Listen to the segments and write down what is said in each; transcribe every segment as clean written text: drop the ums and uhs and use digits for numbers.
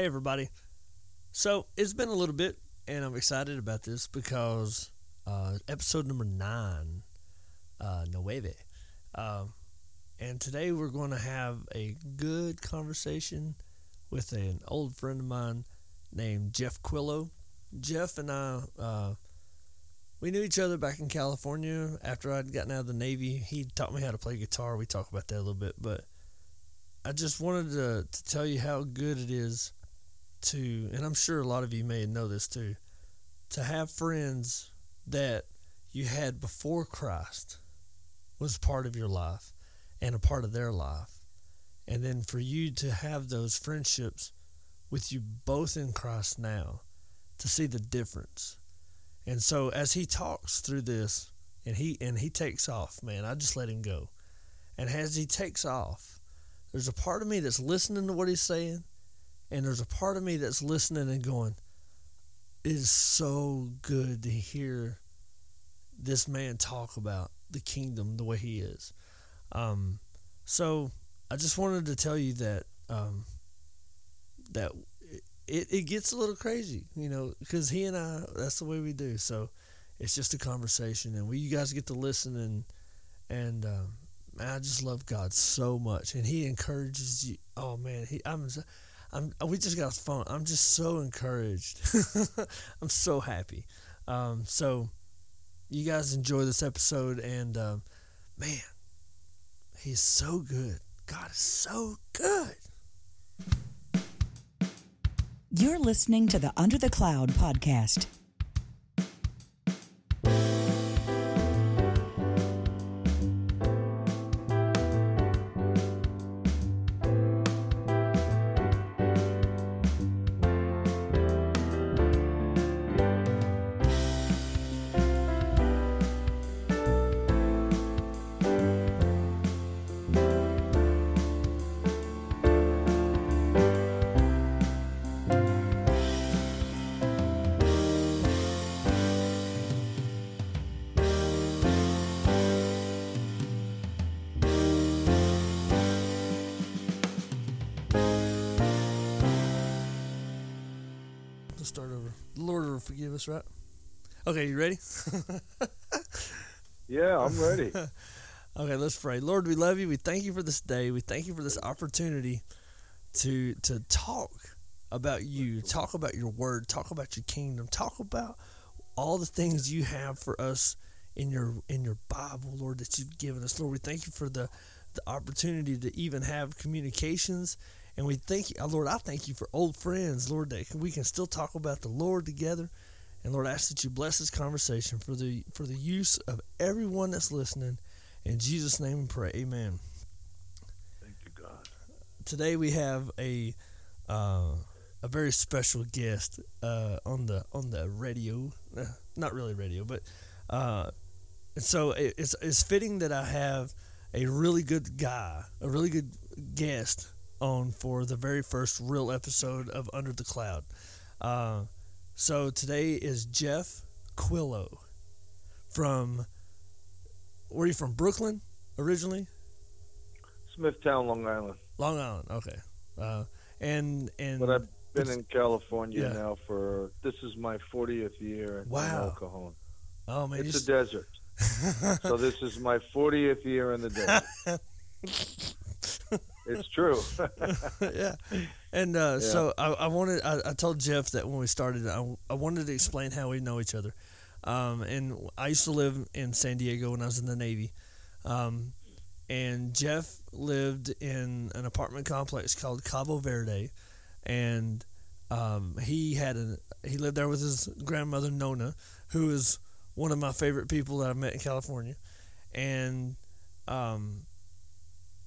Hey, everybody. So it's been a little bit, and I'm excited about this because episode number 9, Nueve. And today we're going to have a good conversation with an old friend of mine named Jeff Quillo. Jeff and I, we knew each other back in California after I'd gotten out of the Navy. He taught me how to play guitar. We talk about that a little bit, but I just wanted to tell you how good it is to, and I'm sure a lot of you may know this too, to have friends that you had before Christ was part of your life and a part of their life. And then for you to have those friendships with you both in Christ now, to see the difference. And so as he talks through this, and he takes off, man, I just let him go. And as he takes off, there's a part of me that's listening to what he's saying, and there's a part of me that's listening and going, it is so good to hear this man talk about the kingdom the way he is. So I just wanted to tell you that that it gets a little crazy, you know, because he and I, that's the way we do. So it's just a conversation, and you guys get to listen, and I just love God so much, and He encourages you. Oh man, we just got a phone. I'm just so encouraged. I'm so happy. So you guys enjoy this episode, and man, He's so good. God is so good. You're listening to the Under the Cloud Podcast. Forgive us, right? Okay, you ready? Yeah, I'm ready. Okay, let's pray. Lord, we love you. We thank you for this day. We thank you for this opportunity to talk about you, talk about your word, talk about your kingdom, talk about all the things you have for us in your Bible, Lord, that you've given us. Lord, we thank you for the opportunity to even have communications. And we thank you, Lord, I thank you for old friends, Lord, that we can still talk about the Lord together. And Lord, I ask that you bless this conversation for the use of everyone that's listening. In Jesus' name we pray, amen. Thank you, God. Today we have a very special guest on the radio, not really radio, but so it's fitting that I have a really good guest on for the very first real episode of Under the Cloud. So today is Jeff Quillo were you from Brooklyn originally? Smithtown, Long Island. Long Island, okay. But I've been in California now for, this is my 40th year in El Cajon. Oh man, it's a desert. So this is my 40th year in the desert. It's true. Yeah. And so I told Jeff that when we started, I wanted to explain how we know each other. And I used to live in San Diego when I was in the Navy. And Jeff lived in an apartment complex called Cabo Verde. And he lived there with his grandmother, Nona, who is one of my favorite people that I've met in California. And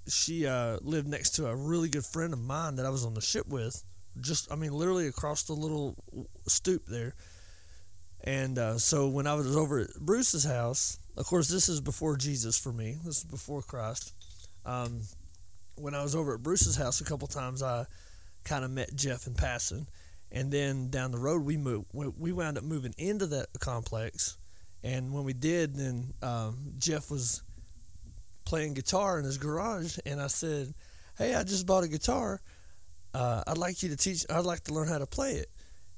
she lived next to a really good friend of mine that I was on the ship with, literally across the little stoop there. And so when I was over at Bruce's house, of course, this is before Jesus for me. This is before Christ. When I was over at Bruce's house a couple times, I kind of met Jeff in passing. And then down the road, we wound up moving into that complex. And when we did, then Jeff was playing guitar in his garage, and I said, hey, I just bought a guitar. I'd like you to teach. I'd like to learn how to play it.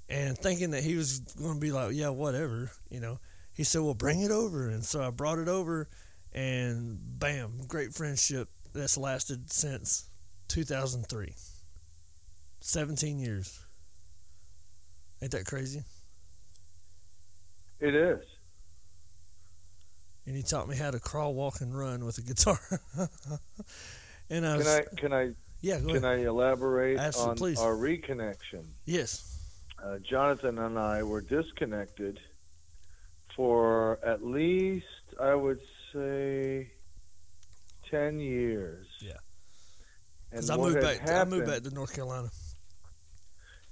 And thinking that he was going to be like, yeah, whatever, you know. He said, well, bring it over. And so I brought it over, and bam, great friendship that's lasted since 2003. 17 years. Ain't that crazy? It is. And he taught me how to crawl, walk, and run with a guitar. And I was, can I elaborate on our reconnection? Yes. Jonathan and I were disconnected for at least, I would say, 10 years. Yeah. Because I moved back to North Carolina.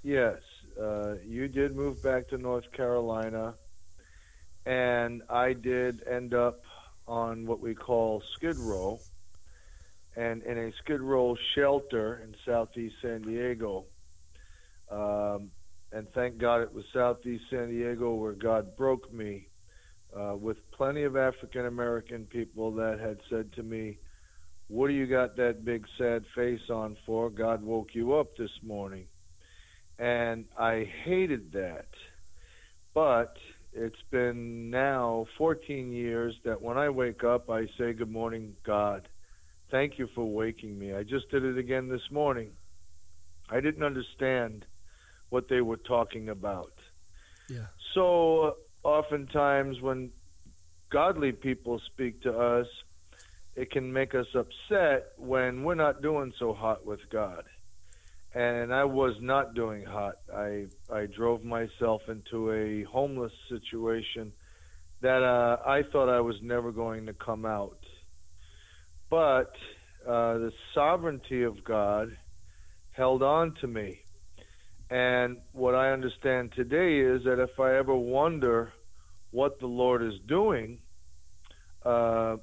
Yes. You did move back to North Carolina, and I did end up on what we call Skid Row, and in a Skid Row shelter in Southeast San Diego. And thank God it was Southeast San Diego where God broke me, with plenty of African-American people that had said to me, what do you got that big sad face on for? God woke you up this morning. And I hated that. But it's been now 14 years that when I wake up, I say, good morning, God. Thank you for waking me. I just did it again this morning. I didn't understand what they were talking about. Yeah. So oftentimes when godly people speak to us, it can make us upset when we're not doing so hot with God. And I was not doing hot. I drove myself into a homeless situation that I thought I was never going to come out. But the sovereignty of God held on to me. And what I understand today is that if I ever wonder what the Lord is doing, I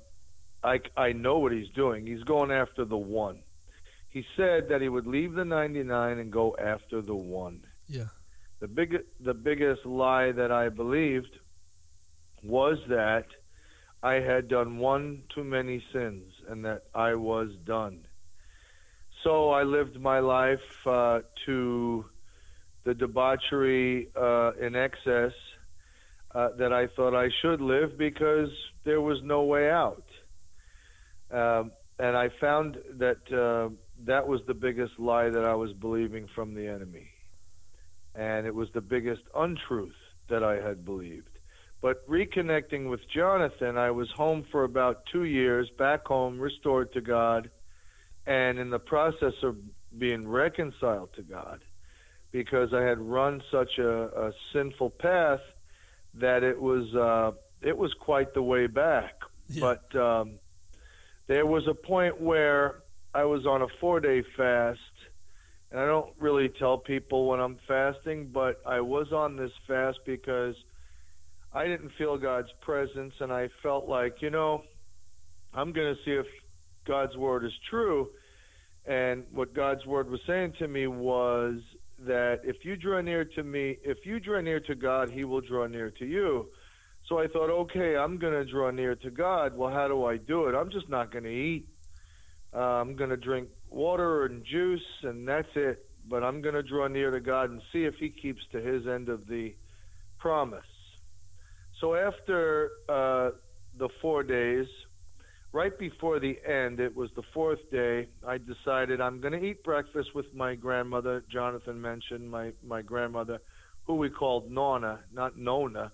know what he's doing. He's going after the one. He said that he would leave the 99 and go after the one. Yeah. The biggest lie that I believed was that I had done one too many sins and that I was done. So I lived my life to the debauchery in excess that I thought I should live because there was no way out. And I found that that was the biggest lie that I was believing from the enemy. And it was the biggest untruth that I had believed. But reconnecting with Jonathan, I was home for about 2 years, back home, restored to God, and in the process of being reconciled to God, because I had run such a sinful path that it was quite the way back. Yeah. But there was a point where I was on a 4-day fast, and I don't really tell people when I'm fasting, but I was on this fast because I didn't feel God's presence, and I felt like, you know, I'm going to see if God's word is true. And what God's word was saying to me was that if you draw near to God, he will draw near to you. So I thought, okay, I'm going to draw near to God. Well, how do I do it? I'm just not going to eat. I'm going to drink water and juice, and that's it. But I'm going to draw near to God and see if he keeps to his end of the promise. So after the 4 days, right before the end, it was the 4th day, I decided I'm going to eat breakfast with my grandmother. Jonathan mentioned my grandmother, who we called Nona, not Nona.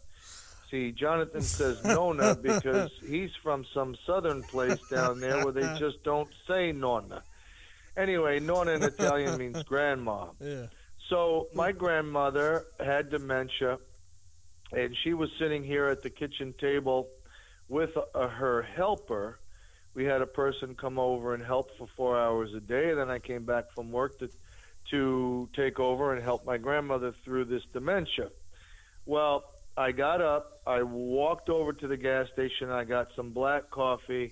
See, Jonathan says Nona because he's from some southern place down there where they just don't say Nona. Anyway, Nona in Italian means grandma. Yeah. So my grandmother had dementia, and she was sitting here at the kitchen table with her helper. We had a person come over and help for 4 hours a day, and then I came back from work to take over and help my grandmother through this dementia. Well, I got up, I walked over to the gas station, I got some black coffee,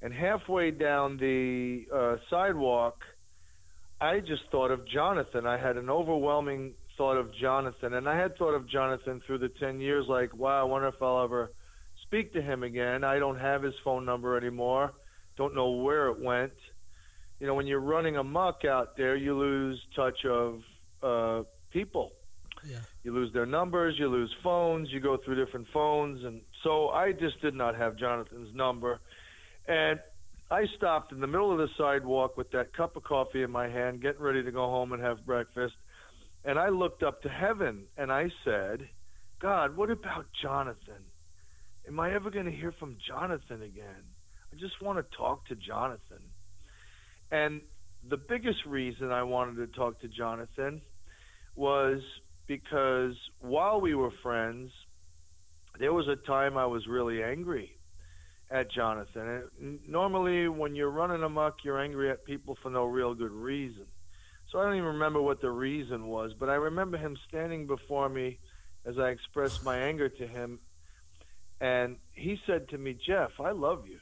and halfway down the sidewalk, I just thought of Jonathan. I had an overwhelming thought of Jonathan, and I had thought of Jonathan through the 10 years, like, wow, I wonder if I'll ever speak to him again. I don't have his phone number anymore. Don't know where it went. you know, when you're running amok out there, you lose touch of people. Yeah. You lose their numbers, you lose phones, you go through different phones. And so I just did not have Jonathan's number. And I stopped in the middle of the sidewalk with that cup of coffee in my hand, getting ready to go home and have breakfast. And I looked up to heaven, and I said, God, what about Jonathan? Am I ever going to hear from Jonathan again? I just want to talk to Jonathan. And the biggest reason I wanted to talk to Jonathan was because while we were friends, there was a time I was really angry at Jonathan. And normally when you're running amok, you're angry at people for no real good reason. So I don't even remember what the reason was, but I remember him standing before me as I expressed my anger to him. And he said to me, Jeff, I love you.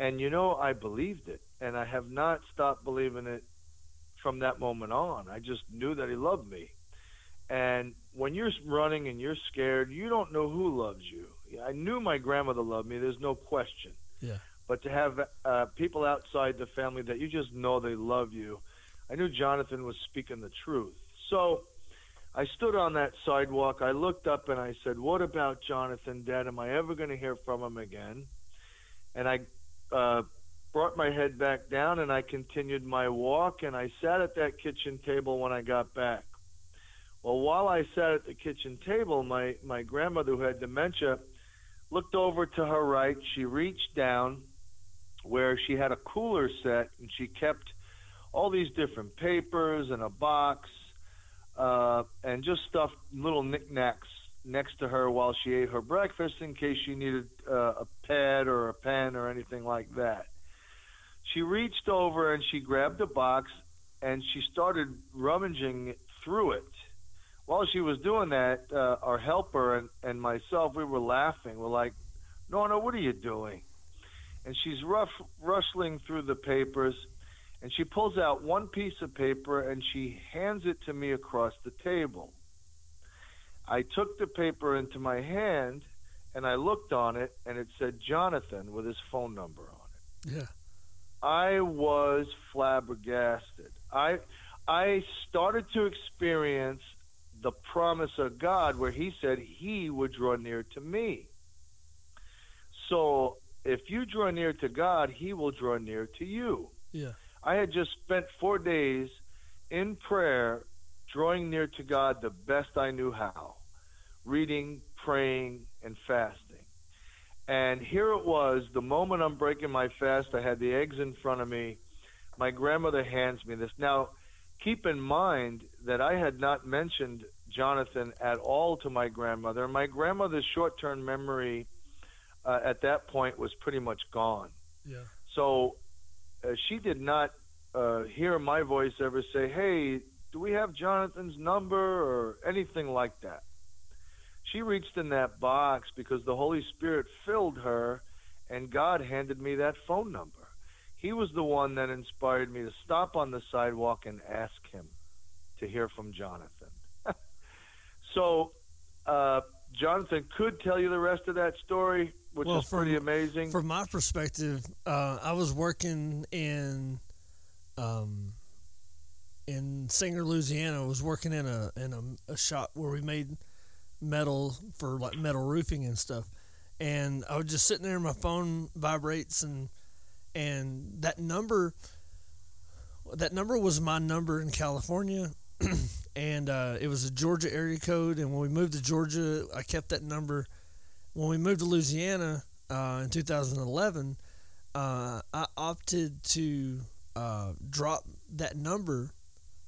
And, you know, I believed it, and I have not stopped believing it from that moment on. I just knew that he loved me. And when you're running and you're scared, you don't know who loves you. I knew my grandmother loved me. There's no question. Yeah. But to have people outside the family that you just know they love you, I knew Jonathan was speaking the truth. So I stood on that sidewalk. I looked up and I said, what about Jonathan, Dad? Am I ever going to hear from him again? And I brought my head back down and I continued my walk, and I sat at that kitchen table when I got back. Well, while I sat at the kitchen table, my grandmother, who had dementia, looked over to her right. She reached down where she had a cooler set, and she kept all these different papers in a box and just stuffed little knickknacks next to her while she ate her breakfast in case she needed a pad or a pen or anything like that. She reached over and she grabbed a box and she started rummaging through it. While she was doing that, our helper and myself, we were laughing. We're like, Nona, what are you doing? And she's rustling through the papers, and she pulls out one piece of paper, and she hands it to me across the table. I took the paper into my hand, and I looked on it, and it said Jonathan with his phone number on it. Yeah, I was flabbergasted. I started to experience the promise of God where he said he would draw near to me. So if you draw near to God, he will draw near to you. Yeah. I had just spent 4 days in prayer, drawing near to God the best I knew how, reading, praying, and fasting. And here it was, the moment I'm breaking my fast, I had the eggs in front of me. My grandmother hands me this. Now, keep in mind that I had not mentioned Jonathan at all to my grandmother. My grandmother's short-term memory at that point was pretty much gone. Yeah. So she did not hear my voice ever say, hey, do we have Jonathan's number or anything like that? She reached in that box because the Holy Spirit filled her, and God handed me that phone number. He was the one that inspired me to stop on the sidewalk and ask him to hear from Jonathan. So Jonathan could tell you the rest of that story, which is pretty amazing. From my perspective, I was working in Singer, Louisiana. I was working in a shop where we made metal for like metal roofing and stuff. And I was just sitting there, and my phone vibrates, and that number was my number in California, and it was a Georgia area code. And when we moved to Georgia, I kept that number. When we moved to Louisiana in 2011, I opted to drop that number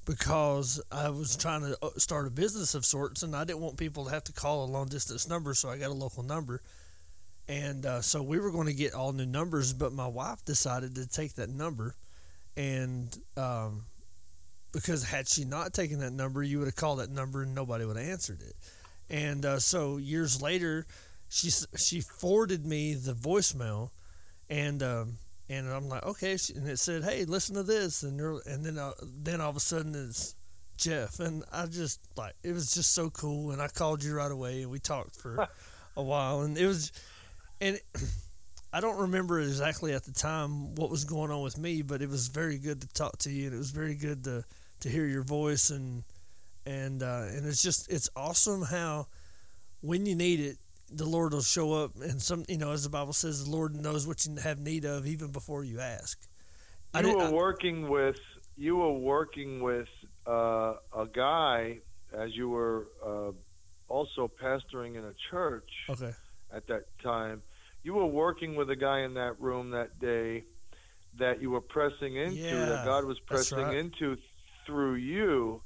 because I was trying to start a business of sorts, and I didn't want people to have to call a long-distance number, so I got a local number. And so we were going to get all new numbers, but my wife decided to take that number. And because had she not taken that number, you would have called that number and nobody would have answered it. And so years later, she forwarded me the voicemail, and I'm like, okay. And it said, hey, listen to this. And then all of a sudden it's Jeff. And I just like, it was just so cool. And I called you right away, and we talked for a while, and it was. And I don't remember exactly at the time what was going on with me, but it was very good to talk to you, and it was very good to hear your voice, and it's just, it's awesome how when you need it, the Lord will show up, and some, you know, as the Bible says, the Lord knows what you have need of even before you ask. You were working with a guy as you were also pastoring in a church at that time. You were working with a guy in that room that day that you were pressing into, that God was pressing into through you,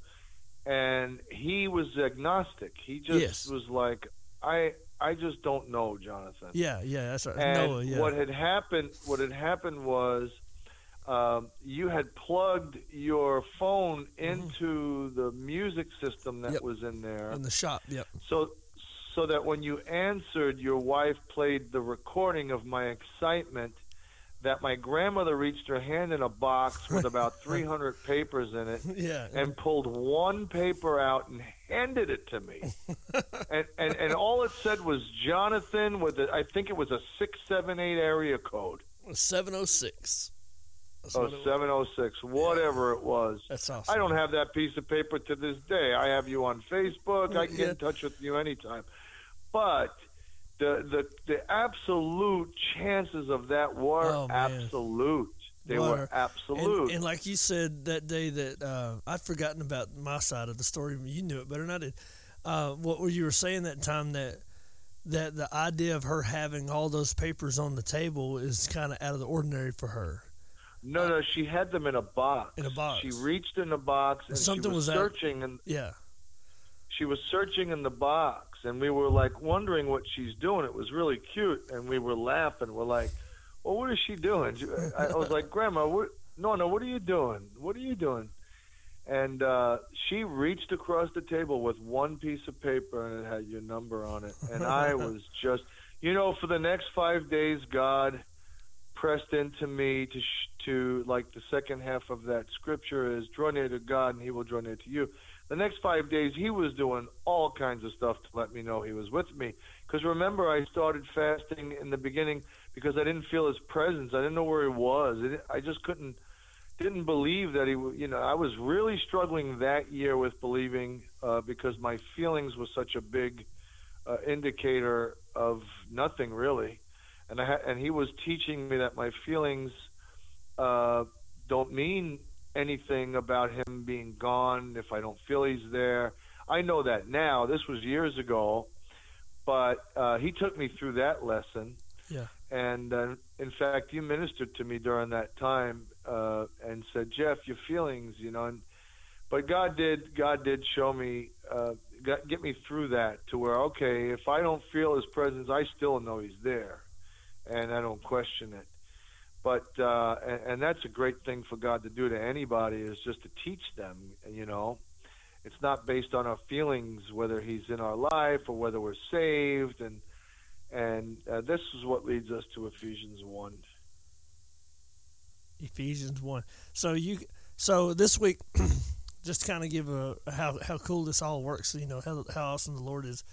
and he was agnostic. He just was like, I just don't know, Jonathan. Yeah, that's right. And Noah, what had happened was you had plugged your phone into the music system that was in there. In the shop, So that when you answered, your wife played the recording of my excitement that my grandmother reached her hand in a box with about 300 papers in it and pulled one paper out and handed it to me. and all it said was Jonathan with, I think it was a 678 area code. 706. Oh, 706, whatever it was. That's awesome. I don't have that piece of paper to this day. I have you on Facebook. I can get in touch with you anytime. But the absolute chances of that were absolute. They were absolute. And like you said that day that I'd forgotten about my side of the story. You knew it better than I did. What you were saying that time that the idea of her having all those papers on the table is kind of out of the ordinary for her. No, she had them in a box. She reached in a box, and something she was searching. She was searching in the box, and we were, like, wondering what she's doing. It was really cute, and we were laughing. We're like, well, what is she doing? I was like, Grandma, what are you doing? What are you doing? And she reached across the table with one piece of paper, and it had your number on it. And I was just, for the next 5 days, God pressed into me to like the second half of that scripture is draw near to God and he will draw near to you. The next 5 days he was doing all kinds of stuff to let me know he was with me, because remember I started fasting in the beginning because I didn't feel his presence. I didn't know where he was. I just didn't believe that he, I was really struggling that year with believing because my feelings were such a big indicator of nothing really. And he was teaching me that my feelings don't mean anything about him being gone if I don't feel he's there. I know that now. This was years ago, but he took me through that lesson. Yeah. And in fact, you ministered to me during that time and said, Jeff, your feelings, But God did show me, get me through that to where, okay, if I don't feel his presence, I still know he's there. And I don't question it. But, and that's a great thing for God to do to anybody is just to teach them, It's not based on our feelings, whether he's in our life or whether we're saved. And this is what leads us to Ephesians 1. Ephesians 1. So this week, just to kind of give how cool this all works, how awesome the Lord is.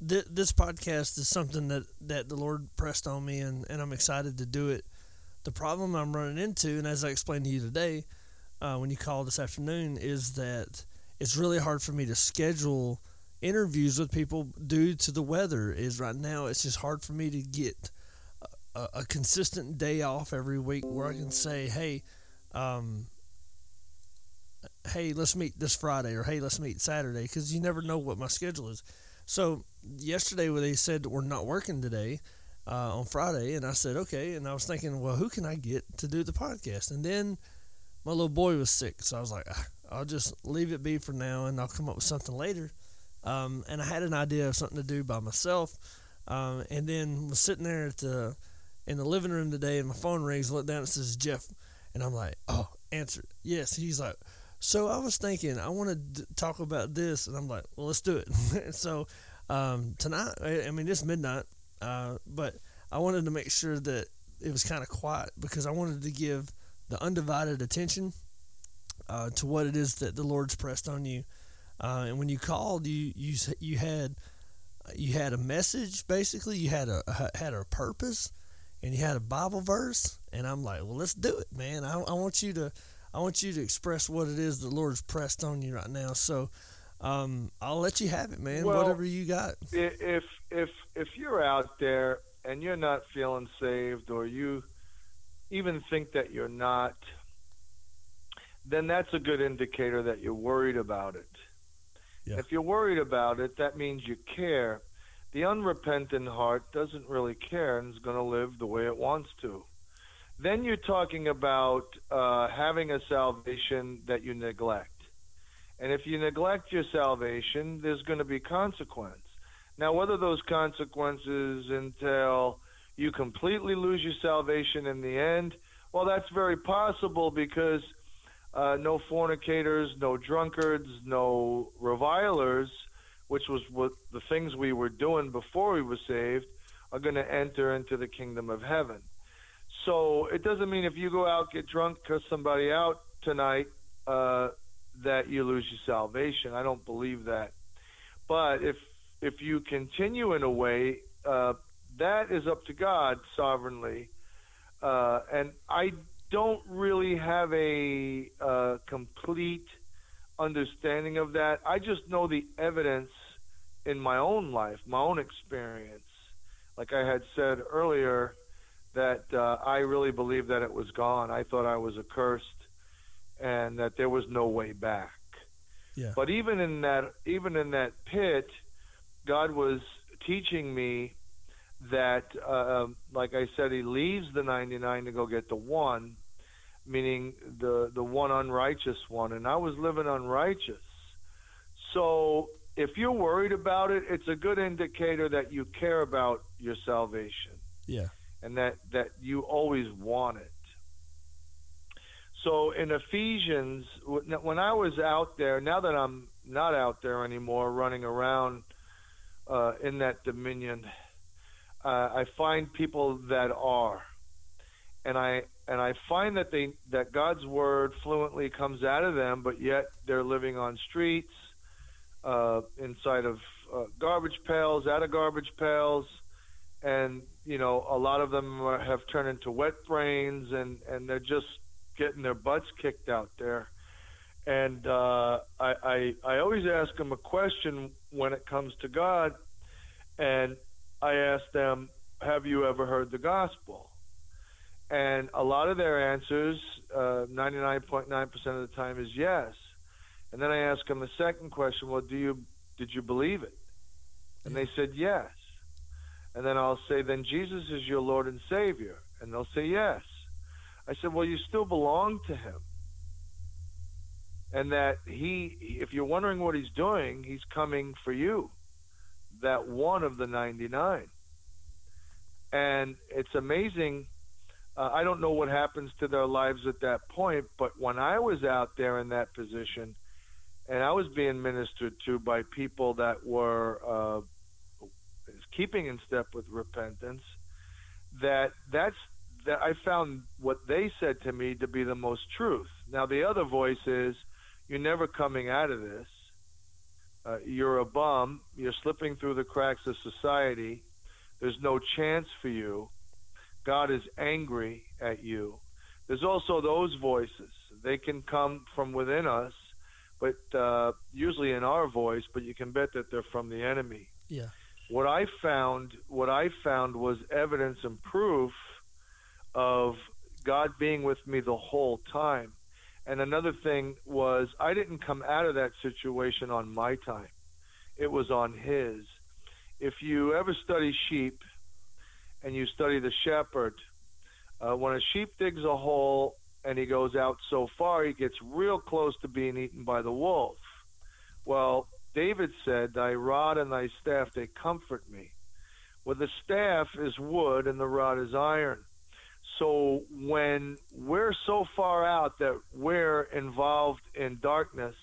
This podcast is something that the Lord pressed on me, and I'm excited to do it. The problem I'm running into, and as I explained to you today, when you called this afternoon, is that it's really hard for me to schedule interviews with people due to the weather. Is right now it's just hard for me to get a consistent day off every week where I can say, hey, let's meet this Friday, or hey, let's meet Saturday, because you never know what my schedule is. So yesterday when they said we're not working today on Friday, and I said, okay. And I was thinking, well, who can I get to do the podcast? And then my little boy was sick. So I was like, I'll just leave it be for now and I'll come up with something later. And I had an idea of something to do by myself. And then was sitting there in the living room today and my phone rings, looked down, it says Jeff. And I'm like, oh, answer it. Yes. He's like, so I was thinking, I want to talk about this, and I'm like, well, let's do it. So tonight, it's midnight, but I wanted to make sure that it was kind of quiet because I wanted to give the undivided attention to what it is that the Lord's pressed on you. And when you called, you had you had a message, basically. You had a purpose, and you had a Bible verse. And I'm like, well, let's do it, man. I want you to express what it is the Lord's pressed on you right now. So I'll let you have it, man. Well, whatever you got. If you're out there and you're not feeling saved, or you even think that you're not, then that's a good indicator that you're worried about it. Yeah. If you're worried about it, that means you care. The unrepentant heart doesn't really care and is going to live the way it wants to. Then you're talking about having a salvation that you neglect. And if you neglect your salvation, there's going to be consequence. Now, whether those consequences entail you completely lose your salvation in the end, well, that's very possible, because no fornicators, no drunkards, no revilers, which was what the things we were doing before we were saved, are going to enter into the kingdom of heaven. So it doesn't mean if you go out, get drunk, cuss somebody out tonight, that you lose your salvation. I don't believe that. But if you continue in a way, that is up to God sovereignly. And I don't really have a complete understanding of that. I just know the evidence in my own life, my own experience. Like I had said earlier, that I really believed that it was gone. I thought I was accursed and that there was no way back. Yeah. But even in that pit, God was teaching me that, like I said, he leaves the 99 to go get the one, meaning the one unrighteous one. And I was living unrighteous. So if you're worried about it, it's a good indicator that you care about your salvation. Yeah. And that you always want it. So in Ephesians, when I was out there, now that I'm not out there anymore running around in that dominion, I find people that are, and I find that God's word fluently comes out of them, but yet they're living on streets, inside of garbage pails, out of garbage pails, and a lot of them have turned into wet brains, and they're just getting their butts kicked out there. And I always ask them a question when it comes to God, and I asked them, have you ever heard the gospel? And a lot of their answers, 99.9% of the time, is yes. And then I asked them the second question, well, did you believe it? And they said yes. And then I'll say, then Jesus is your Lord and Savior. And they'll say yes. I said, well, you still belong to him. And that if you're wondering what he's doing, he's coming for you. That one of the 99. And it's amazing. I don't know what happens to their lives at that point, but when I was out there in that position, and I was being ministered to by people that were keeping in step with repentance, that I found what they said to me to be the most truth. Now, the other voice is, you're never coming out of this. You're a bum. You're slipping through the cracks of society. There's no chance for you. God is angry at you. There's also those voices. They can come from within us, but usually in our voice, but you can bet that they're from the enemy. Yeah. What I found was evidence and proof of God being with me the whole time. And another thing was, I didn't come out of that situation on my time. It was on his. If you ever study sheep and you study the shepherd, when a sheep digs a hole and he goes out so far, he gets real close to being eaten by the wolf. Well, David said, thy rod and thy staff, they comfort me. Well, the staff is wood and the rod is iron. So when we're so far out that we're involved in darkness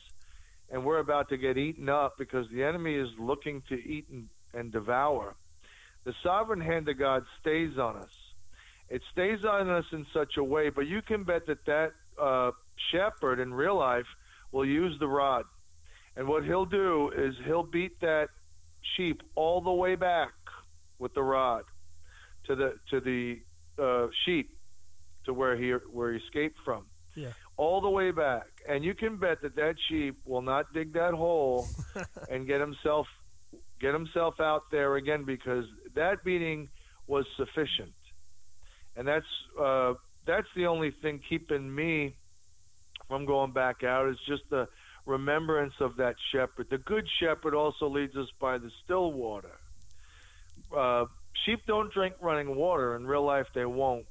and we're about to get eaten up because the enemy is looking to eat and devour, the sovereign hand of God stays on us. It stays on us in such a way, but you can bet that shepherd in real life will use the rod. And what he'll do is he'll beat that sheep all the way back with the rod to the sheep, to where he escaped from. Yeah. All the way back. And you can bet that sheep will not dig that hole and get himself out there again, because that beating was sufficient. And that's the only thing keeping me from going back out, is just the remembrance of that shepherd. The good shepherd also leads us by the still water. Sheep don't drink running water. In real life, they won't.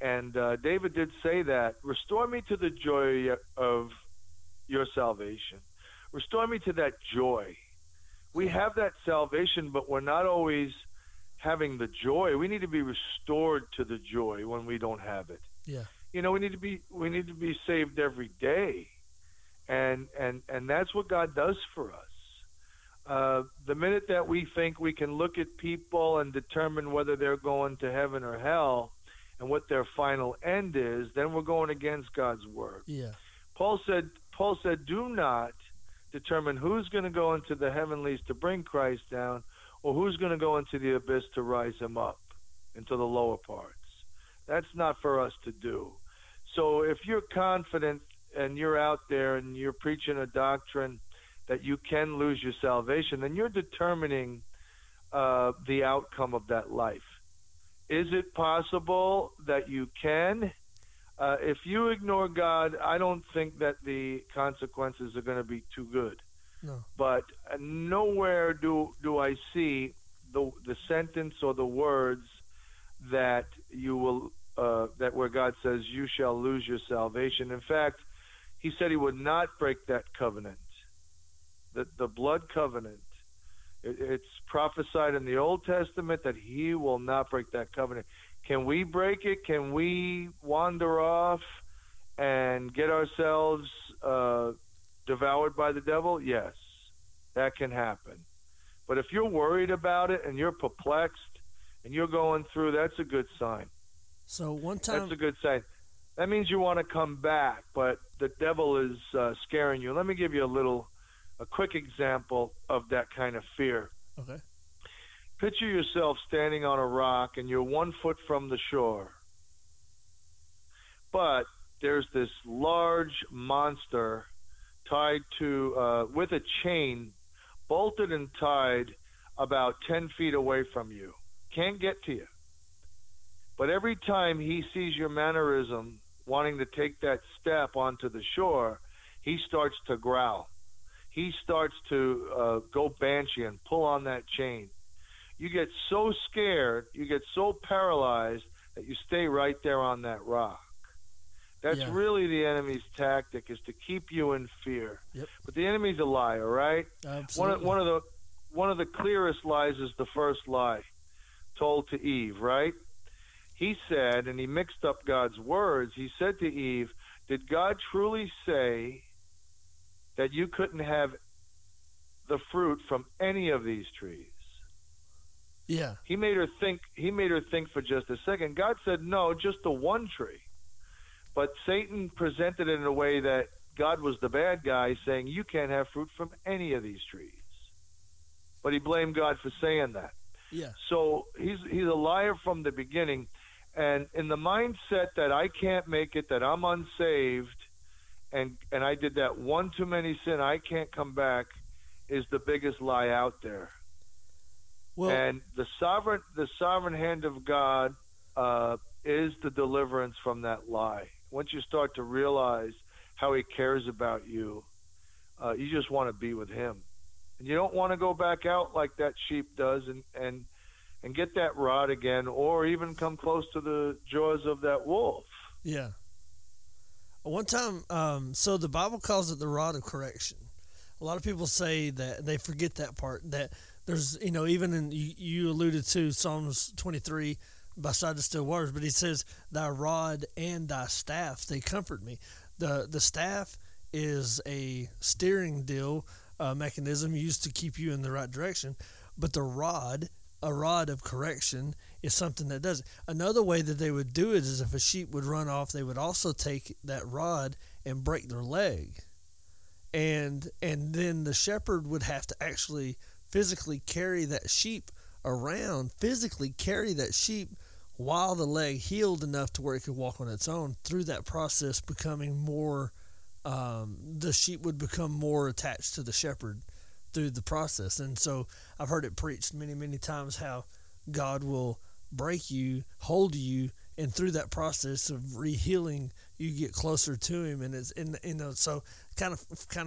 And David did say that. Restore me to the joy of your salvation. Restore me to that joy. We have that salvation, but we're not always having the joy. We need to be restored to the joy when we don't have it. Yeah. You know, we need to be saved every day. And that's what God does for us. The minute that we think we can look at people and determine whether they're going to heaven or hell and what their final end is, then we're going against God's word. Yeah. Paul said, do not determine who's going to go into the heavenlies to bring Christ down, or who's going to go into the abyss to rise him up into the lower parts. That's not for us to do. So if you're confident and you're out there and you're preaching a doctrine that you can lose your salvation, then you're determining the outcome of that life. Is it possible that you can? If you ignore God, I don't think that the consequences are going to be too good. No. But nowhere do I see the sentence or the words that you will that where God says you shall lose your salvation. In fact, he said he would not break that covenant. The blood covenant, it's prophesied in the Old Testament that he will not break that covenant. Can we break it? Can we wander off and get ourselves devoured by the devil? Yes, that can happen. But if you're worried about it and you're perplexed and you're going through, that's a good sign. So one time, that's a good sign. That means you want to come back, but the devil is scaring you. Let me give you a quick example of that kind of fear. Okay. Picture yourself standing on a rock and you're 1 foot from the shore. But there's this large monster tied to, with a chain, bolted and tied about 10 feet away from you. Can't get to you. But every time he sees your mannerism, wanting to take that step onto the shore, he starts to growl. He starts to go banshee and pull on that chain. You get so scared, you get so paralyzed that you stay right there on that rock. That's really the enemy's tactic, is to keep you in fear. Yep. But the enemy's a liar, right? Absolutely. One of the clearest lies is the first lie told to Eve, right? He said, and he mixed up God's words, he said to Eve, did God truly say that you couldn't have the fruit from any of these trees? Yeah. He made her think for just a second. God said, no, just the one tree. But Satan presented it in a way that God was the bad guy, saying, you can't have fruit from any of these trees. But he blamed God for saying that. Yeah. So he's a liar from the beginning. And in the mindset that I can't make it, that I'm unsaved, and I did that one too many sin, I can't come back, is the biggest lie out there. Well, and the sovereign hand of God is the deliverance from that lie. Once you start to realize how he cares about you, you just want to be with him. And you don't want to go back out like that sheep does and get that rod again, or even come close to the jaws of that wolf. Yeah. One time, so the Bible calls it the rod of correction. A lot of people say that they forget that part, that there's, you know, even in, you alluded to Psalms 23, beside the still waters, but he says, thy rod and thy staff, they comfort me. The staff is a steering deal mechanism used to keep you in the right direction, but the rod, a rod of correction, is something that does it. Another way that they would do it is if a sheep would run off, they would also take that rod and break their leg. And then the shepherd would have to actually physically carry that sheep around, physically carry that sheep while the leg healed enough to where it could walk on its own. Through that process, becoming more, the sheep would become more attached to the shepherd through the process. And so I've heard it preached many, many times how God will break you, hold you, and through that process of re-healing, you get closer to Him. And it's, and you know, so kind of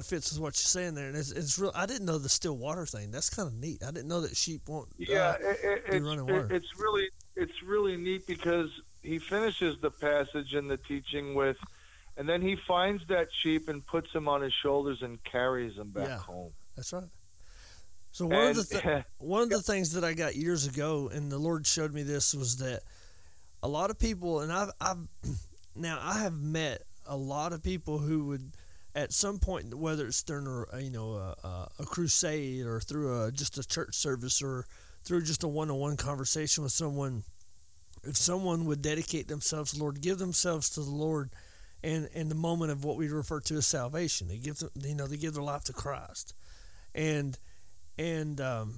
fits with what you're saying there. And it's real. I didn't know the still water thing. That's kind of neat. I didn't know that sheep won't be running water. It's really neat because he finishes the passage in the teaching with, and then he finds that sheep and puts him on his shoulders and carries him back home. That's right. So one of the things that I got years ago, and the Lord showed me this, was that a lot of people, and I have met a lot of people who would, at some point, whether it's during a crusade or through just a church service or through just a one-on-one conversation with someone, if someone would dedicate themselves to the Lord, give themselves to the Lord, and in the moment of what we refer to as salvation, they give their life to Christ, and then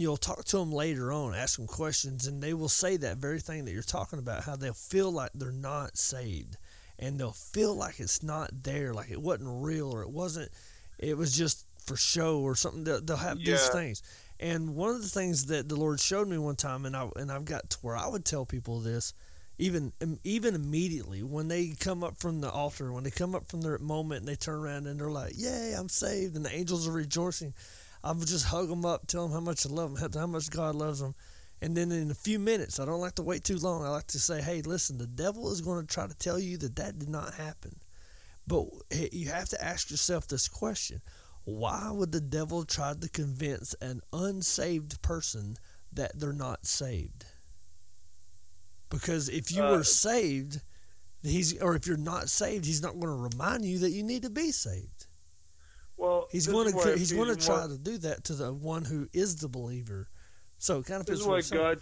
you'll talk to them later on, ask them questions, and they will say that very thing that you're talking about, how they'll feel like they're not saved, and they'll feel like it's not there, like it wasn't real, or it was just for show or something. They'll have these things. And one of the things that the Lord showed me one time, and I've got to where I would tell people this, even immediately when they come up from the altar, when they come up from their moment and they turn around and they're like, "Yay, I'm saved," and the angels are rejoicing, I would just hug them up, tell them how much I love them, how much God loves them. And then in a few minutes, I don't like to wait too long, I like to say, "Hey, listen, the devil is going to try to tell you that did not happen. But you have to ask yourself this question. Why would the devil try to convince an unsaved person that they're not saved? Because if you were saved, if you're not saved, he's not going to remind you that you need to be saved. Well, he's going to try to do that to the one who is the believer. So it kind of fits what I'm saying.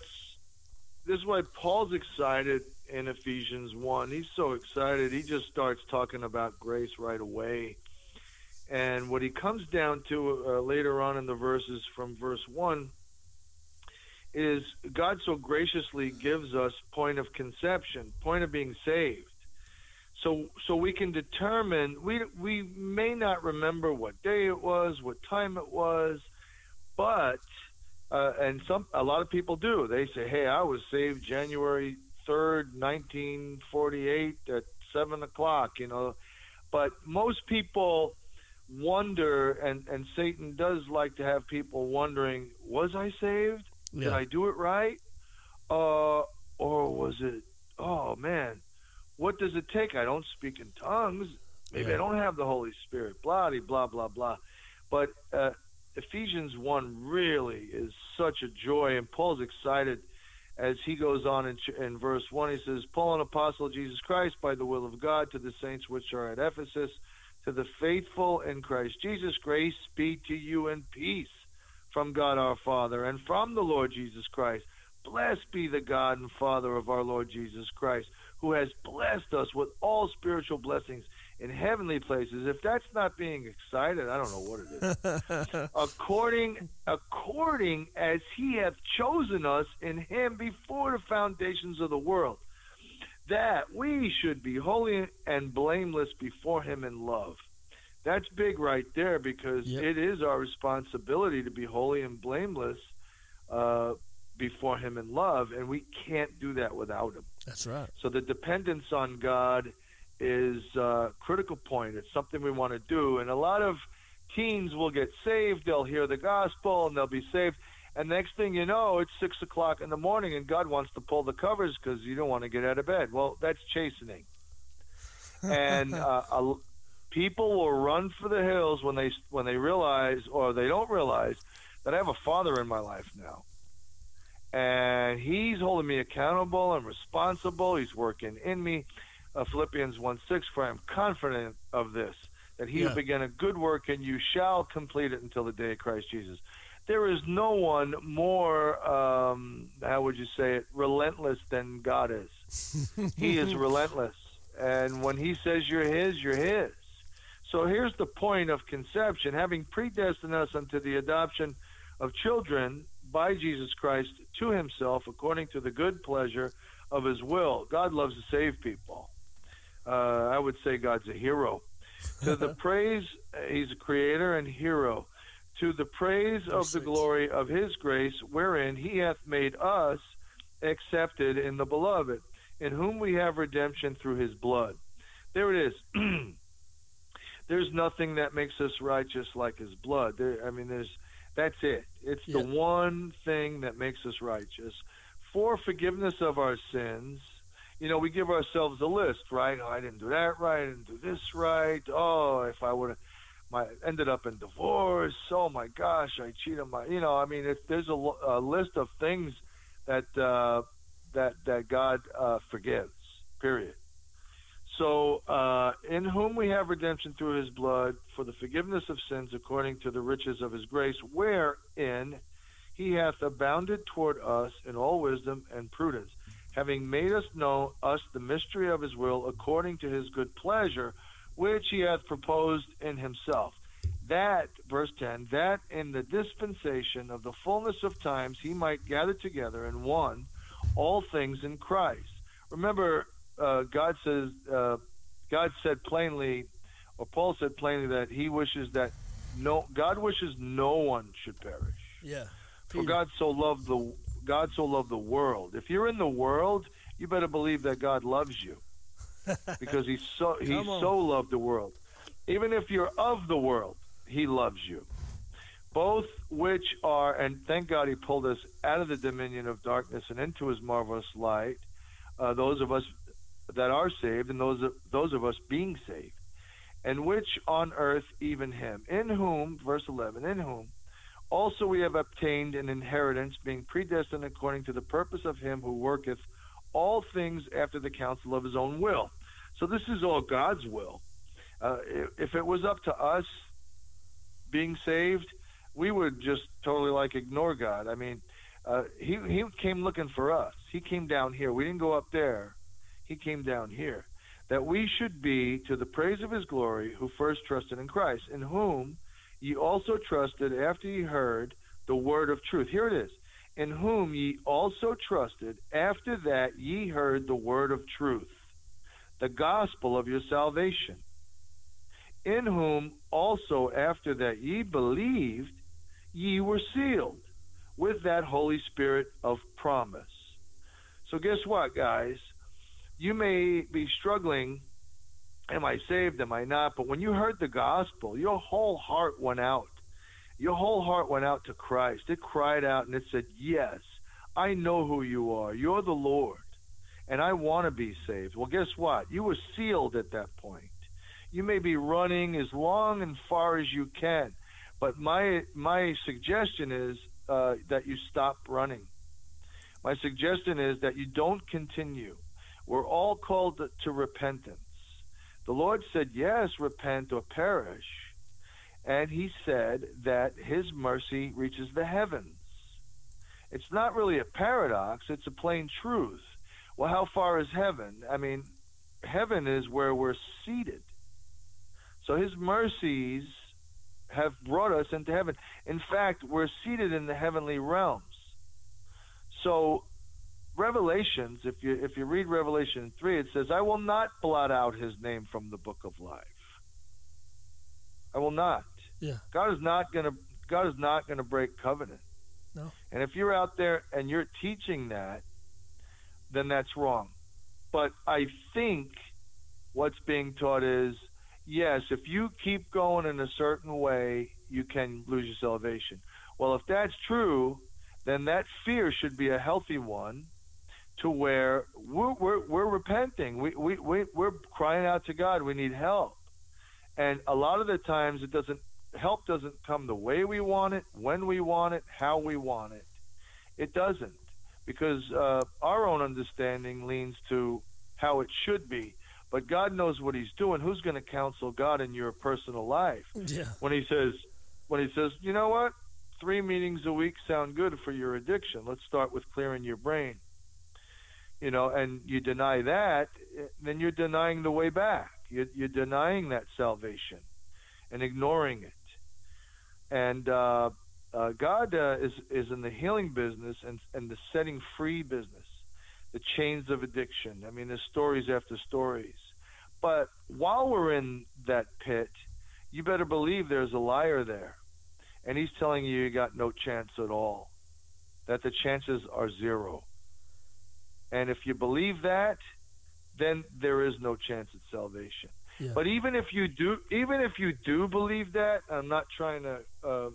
This is why Paul's excited in Ephesians 1. He's so excited. He just starts talking about grace right away. And what he comes down to later on in the verses from verse 1 is God so graciously gives us point of conception, point of being saved. So we can determine, we may not remember what day it was, what time it was, but, and a lot of people do. They say, "Hey, I was saved January 3rd, 1948 at 7 o'clock, you know. But most people wonder, and Satan does like to have people wondering, "Was I saved? Did I do it right? Or was it, oh man, what does it take? I don't speak in tongues. Maybe I don't have the Holy Spirit, blah, blah, blah, blah." But Ephesians 1 really is such a joy, and Paul's excited as he goes on in verse 1. He says, "Paul, an apostle of Jesus Christ, by the will of God, to the saints which are at Ephesus, to the faithful in Christ Jesus, grace be to you and peace from God our Father and from the Lord Jesus Christ. Blessed be the God and Father of our Lord Jesus Christ, who has blessed us with all spiritual blessings in heavenly places." If that's not being excited, I don't know what it is. according as he hath chosen us in him before the foundations of the world, that we should be holy and blameless before him in love. That's big right there, because it is our responsibility to be holy and blameless before him in love, and we can't do that without him. That's right. So the dependence on God is a critical point. It's something we want to do, and a lot of teens will get saved. They'll hear the gospel, and they'll be saved. And next thing you know, it's 6 o'clock in the morning, and God wants to pull the covers because you don't want to get out of bed. Well, that's chastening. And people will run for the hills when they realize, or they don't realize, that I have a father in my life now. And he's holding me accountable and responsible. He's working in me. Philippians 1:6, "For I am confident of this, that he who began a good work in you shall complete it until the day of Christ Jesus." There is no one more, how would you say it, relentless than God is. He is relentless. And when he says you're his, you're his. So here's the point of conception. "Having predestined us unto the adoption of children by Jesus Christ to himself according to the good pleasure of his will. God loves to save people. I would say God's a hero. To the praise, he's a creator and hero. To the praise of the glory of his grace, wherein he hath made us accepted in the beloved, in whom we have redemption through his blood. There it is. There's nothing that makes us righteous like his blood. That's it. It's the one thing that makes us righteous. For forgiveness of our sins, we give ourselves a list, right? Oh, I didn't do that right. I didn't do this right. Oh, if I would have ended up in divorce. Oh, my gosh, I cheated on my... there's a list of things that God forgives, period. So, in whom we have redemption through his blood for the forgiveness of sins according to the riches of his grace, wherein he hath abounded toward us in all wisdom and prudence, having made us know us the mystery of his will according to his good pleasure, which he hath proposed in himself. That, verse 10, that in the dispensation of the fullness of times he might gather together in one all things in Christ. Remember, God said plainly, or Paul said plainly, that he wishes that God wishes no one should perish. Yeah. Peter. For God so loved the world. If you're in the world, you better believe that God loves you. Because he so loved the world. Even if you're of the world, he loves you. Both which are, and thank God he pulled us out of the dominion of darkness and into his marvelous light, those of us that are saved and those of us being saved, and which on earth even him, in whom, verse 11, in whom also we have obtained an inheritance, being predestined according to the purpose of him who worketh all things after the counsel of his own will. So this is all God's will. If it was up to us being saved, we would just totally ignore God. He came looking for us. He came down here. We didn't go up there. He came down here, that we should be to the praise of his glory, who first trusted in Christ, in whom ye also trusted after ye heard the word of truth. Here it is. In whom ye also trusted after that ye heard the word of truth, the gospel of your salvation, in whom also after that ye believed, ye were sealed with that Holy Spirit of promise. So guess what, guys? You may be struggling, am I saved, am I not? But when you heard the gospel, your whole heart went out. Your whole heart went out to Christ. It cried out and it said, yes, I know who you are. You're the Lord, and I want to be saved. Well, guess what? You were sealed at that point. You may be running as long and far as you can, but my suggestion is that you stop running. My suggestion is that you don't continue. We're all called to repentance. The Lord said, yes, repent or perish. And he said that his mercy reaches the heavens. It's not really a paradox. It's a plain truth. Well, how far is heaven? Heaven is where we're seated. So his mercies have brought us into heaven. In fact, we're seated in the heavenly realms. So Revelations, if you read Revelation 3, it says, I will not blot out his name from the book of life. I will not. Yeah. God is not going to break covenant. No. And if you're out there and you're teaching that, then that's wrong. But I think what's being taught is, yes, if you keep going in a certain way, you can lose your salvation. Well, if that's true, then that fear should be a healthy one, to where we're repenting. We're crying out to God. We need help. And a lot of the times help doesn't come the way we want it, when we want it, how we want it. It doesn't, because our own understanding leans to how it should be. But God knows what he's doing. Who's going to counsel God in your personal life? Yeah. When he says, you know what? 3 meetings a week sound good for your addiction. Let's start with clearing your brain. And you deny that, then you're denying the way back. You're denying that salvation and ignoring it. And God is in the healing business and the setting free business, the chains of addiction. I mean, there's stories after stories. But while we're in that pit, you better believe there's a liar there. And he's telling you got no chance at all, that the chances are zero. And if you believe that, then there is no chance at salvation. Yeah. But even if you do believe that, I'm not trying to.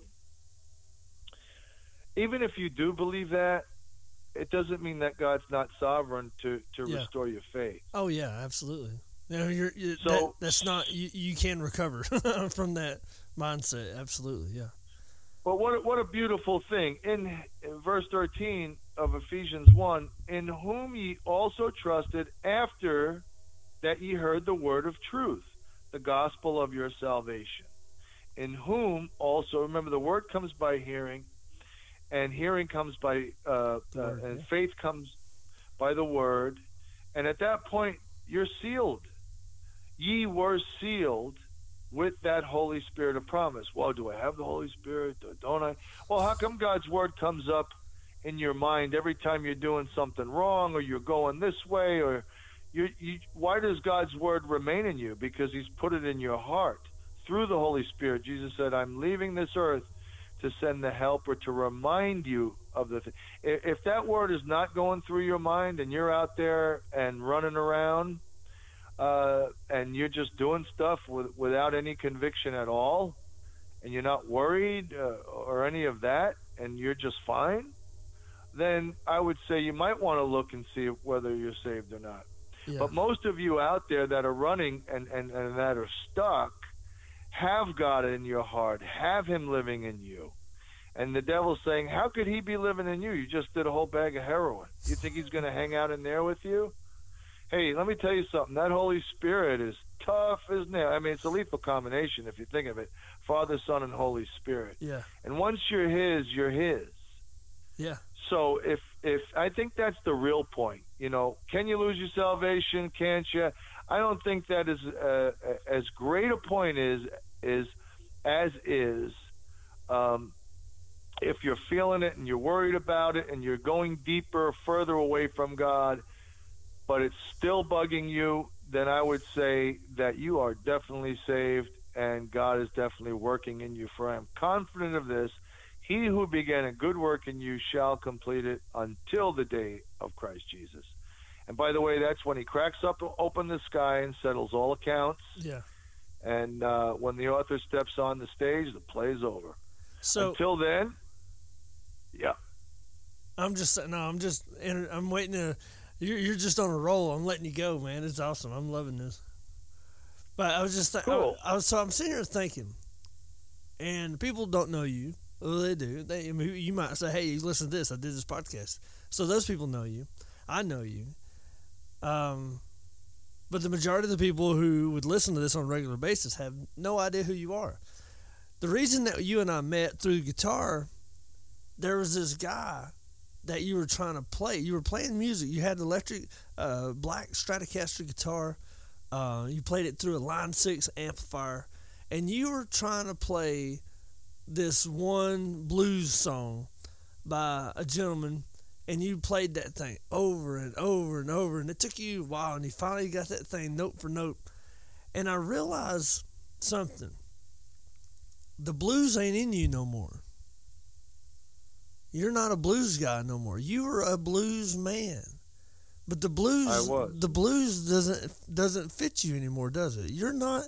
Even if you do believe that, it doesn't mean that God's not sovereign to restore your faith. Oh yeah, absolutely. No, you're so that's not you can recover from that mindset. Absolutely, yeah. But what a beautiful thing in verse 13 of Ephesians 1, in whom ye also trusted after that ye heard the word of truth, the gospel of your salvation. In whom also, remember, the word comes by hearing, and hearing comes by word, and faith comes by the word. And at that point, you're sealed. Ye were sealed with that Holy Spirit of promise. Well, do I have the Holy Spirit? Don't I? Well, how come God's word comes up in your mind every time you're doing something wrong, or you're going this way, or why does God's word remain in you? Because he's put it in your heart through the Holy Spirit. Jesus said, I'm leaving this earth to send the helper to remind you of the thing. If that word is not going through your mind and you're out there and running around, and you're just doing stuff without any conviction at all, and you're not worried or any of that, and you're just fine, then I would say you might want to look and see whether you're saved or not. Yeah. But most of you out there that are running and that are stuck have God in your heart, have him living in you. And the devil's saying, how could he be living in you? You just did a whole bag of heroin. You think he's going to hang out in there with you? Hey, let me tell you something. That Holy Spirit is tough as nails. I mean, it's a lethal combination if you think of it. Father, Son, and Holy Spirit. Yeah. And once you're his, you're his. Yeah. So if I think that's the real point, you know, can you lose your salvation? Can't you? I don't think that is as great a point is if you're feeling it and you're worried about it and you're going deeper, further away from God, but it's still bugging you, then I would say that you are definitely saved and God is definitely working in you. For I am confident of this, he who began a good work in you shall complete it until the day of Christ Jesus. And by the way, that's when he cracks open the sky and settles all accounts. Yeah. And when the author steps on the stage, the play's over. So until then, yeah. I'm waiting to. You're just on a roll. I'm letting you go, man. It's awesome. I'm loving this. But I was just cool. I'm sitting here thinking, and people don't know you. Well, they do. You might say, "Hey, listen to this. I did this podcast." So those people know you. I know you. But the majority of the people who would listen to this on a regular basis have no idea who you are. The reason that you and I met through guitar, there was this guy that you were trying to play. You were playing music. You had an electric black Stratocaster guitar. You played it through a Line 6 amplifier. And you were trying to play this one blues song by a gentleman. And you played that thing over and over and over. And it took you a while. And you finally got that thing note for note. And I realized something. The blues ain't in you no more. You're not a blues guy no more. You were a blues man. But the blues doesn't fit you anymore, does it? You're not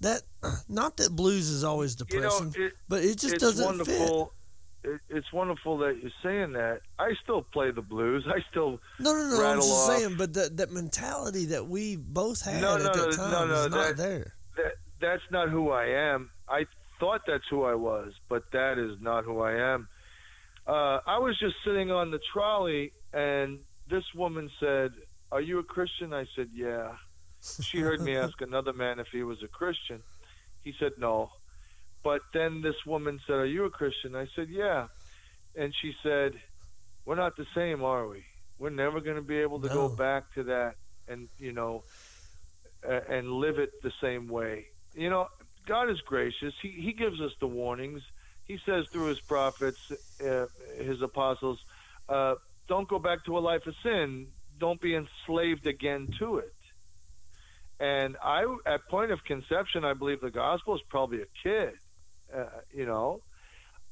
that. Not that blues is always depressing, but it just doesn't wonderful. Fit. It's wonderful that you're saying that. I still play the blues. I still rattle I'm just off. Saying, but that mentality that we both had at that time is not there. That's not who I am. I thought that's who I was, but that is not who I am. I was just sitting on the trolley, and this woman said, "Are you a Christian?" I said, "Yeah." She heard me ask another man if he was a Christian. He said, "No." But then this woman said, "Are you a Christian?" I said, "Yeah." And she said, "We're not the same, are we? We're never going to be able to go back to that and, you know, and live it the same way." You know, God is gracious. He gives us the warnings. he says through his prophets, his apostles, don't go back to a life of sin. Don't be enslaved again to it. And I, at point of conception, I believe the gospel is probably a kid, you know.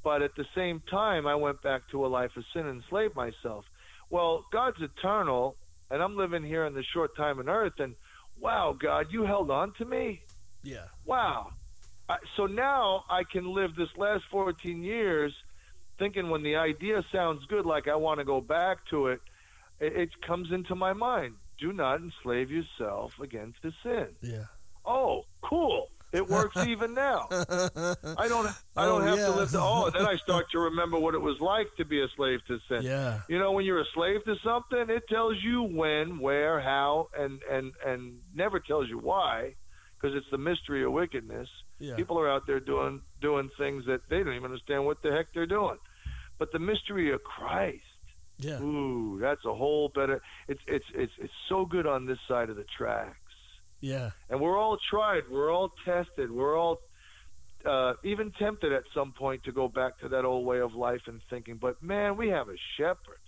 But at the same time, I went back to a life of sin and enslaved myself. Well, God's eternal, and I'm living here in this short time on earth, and wow, God, you held on to me? Yeah. Wow. So now I can live this last 14 years thinking when the idea sounds good, like I want to go back to it, it comes into my mind. Do not enslave yourself again to sin. Yeah. Oh, cool. It works even now. I don't have to live to all. Then I start to remember what it was like to be a slave to sin. Yeah. You know, when you're a slave to something, it tells you when, where, how, and never tells you why, because it's the mystery of wickedness. Yeah. People are out there doing things that they don't even understand what the heck they're doing. But the mystery of Christ. Yeah. Ooh, that's a whole better. It's so good on this side of the track. Yeah. And we're all tried. We're all tested. We're all even tempted at some point to go back to that old way of life and thinking. But, man, we have a shepherd.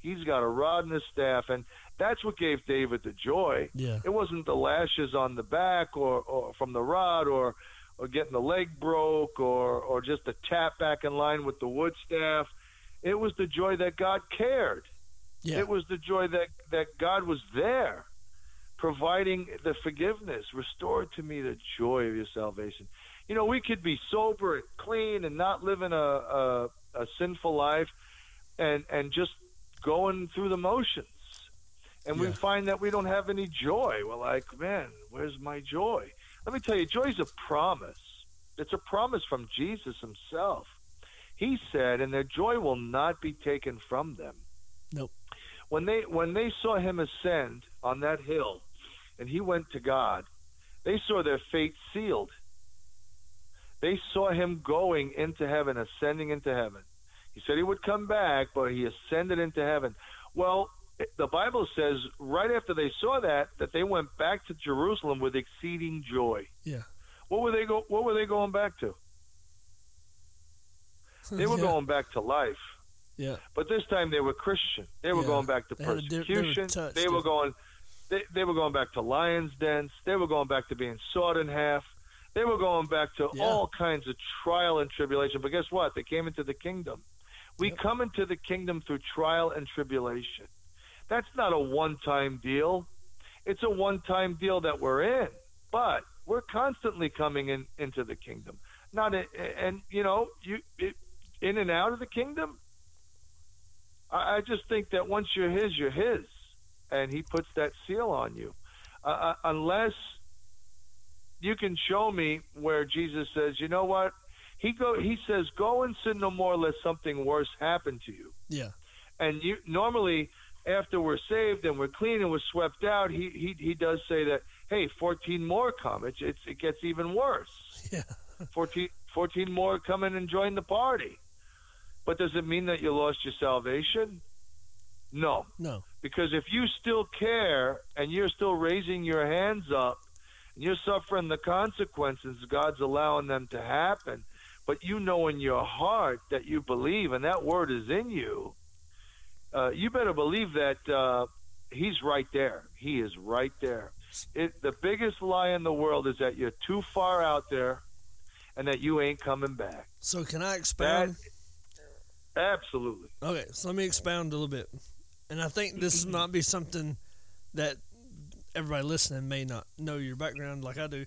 He's got a rod and a staff. And that's what gave David the joy. Yeah. It wasn't the lashes on the back or from the rod or getting the leg broke or just a tap back in line with the wood staff. It was the joy that God cared. Yeah. It was the joy that God was there, providing the forgiveness. Restore to me the joy of your salvation. You know, we could be sober and clean and not living a sinful life and just going through the motions. And we find that we don't have any joy. We're like, man, where's my joy? Let me tell you, joy is a promise. It's a promise from Jesus himself. He said, and their joy will not be taken from them. Nope. When they saw him ascend on that hill, and he went to God, they saw their fate sealed. They saw him going into heaven, ascending into heaven. He said he would come back, but he ascended into heaven. Well, the Bible says right after they saw that they went back to Jerusalem with exceeding joy. Yeah. What were they going back to? They were going back to life. Yeah. But this time they were Christian. They were going back to persecution. They were going back to lions' dens. They were going back to being sawed in half. They were going back to all kinds of trial and tribulation. But guess what? They came into the kingdom. We come into the kingdom through trial and tribulation. That's not a one-time deal. It's a one-time deal that we're in. But we're constantly coming into the kingdom. In and out of the kingdom. I just think that once you're his, and he puts that seal on you. Unless you can show me where Jesus says, you know what? He says, go and sin no more, lest something worse happen to you. Yeah. And you normally, after we're saved and we're clean and we're swept out, he does say that, hey, 14 more come. It gets even worse. Yeah. 14 more come in and join the party. But does it mean that you lost your salvation? No. No. Because if you still care and you're still raising your hands up and you're suffering the consequences, God's allowing them to happen, but you know in your heart that you believe and that word is in you, you better believe that he's right there. He is right there. The biggest lie in the world is that you're too far out there and that you ain't coming back. So can I expand? Absolutely. Okay, so let me expound a little bit. And I think this will not be something that everybody listening may not know your background like I do.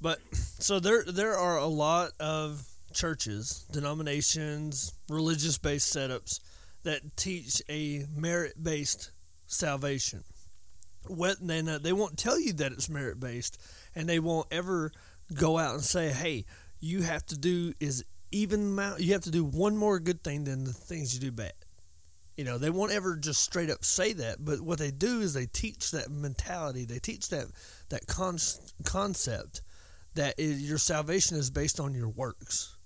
But so there are a lot of churches, denominations, religious-based setups that teach a merit-based salvation. They won't tell you that it's merit-based, and they won't ever go out and say, hey, you have to do you have to do one more good thing than the things you do bad. You know, they won't ever just straight up say that, but what they do is they teach that mentality. They teach that concept that your salvation is based on your works,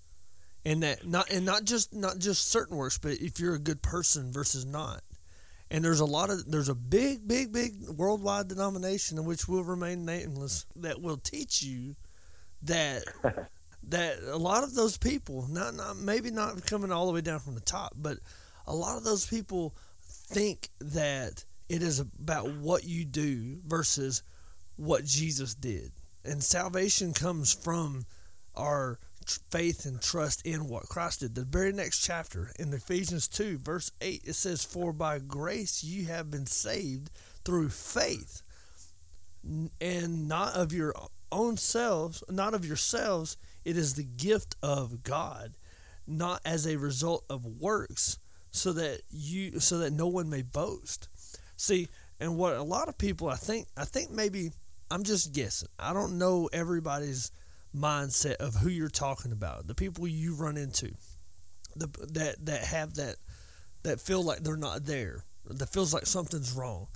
and that not just certain works, but if you're a good person versus not. And there's a big worldwide denomination in which will remain nameless that will teach you that. that a lot of those people, not maybe not coming all the way down from the top, but a lot of those people think that it is about what you do versus what Jesus did. And salvation comes from our faith and trust in what Christ did. The very next chapter in Ephesians 2, verse 8, it says, "For by grace you have been saved through faith, and not of your own selves, not of yourselves. It is the gift of God, not as a result of works, so that no one may boast." See, and what a lot of people, I think maybe I'm just guessing. I don't know everybody's mindset of who you're talking about, the people you run into, that have that feel like they're not there, that feels like something's wrong.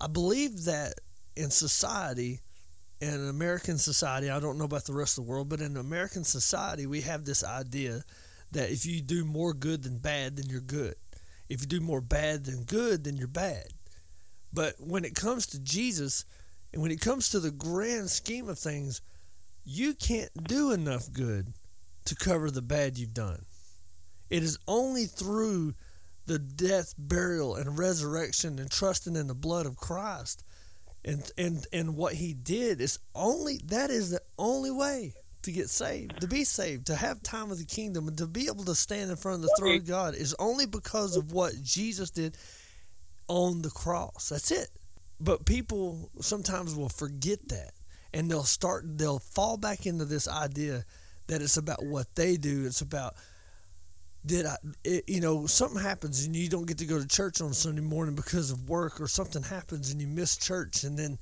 I believe that in society, in American society, I don't know about the rest of the world, but in American society, we have this idea that if you do more good than bad, then you're good. If you do more bad than good, then you're bad. But when it comes to Jesus, and when it comes to the grand scheme of things, you can't do enough good to cover the bad you've done. It is only through the death, burial, and resurrection and trusting in the blood of Christ and what he did is the only way to get saved, to be saved, to have time with the kingdom, and to be able to stand in front of the throne of God is only because of what Jesus did on the cross. That's it. But people sometimes will forget that. And they'll fall back into this idea that it's about what they do. It's about, something happens and you don't get to go to church on Sunday morning because of work, or something happens and you miss church, and then,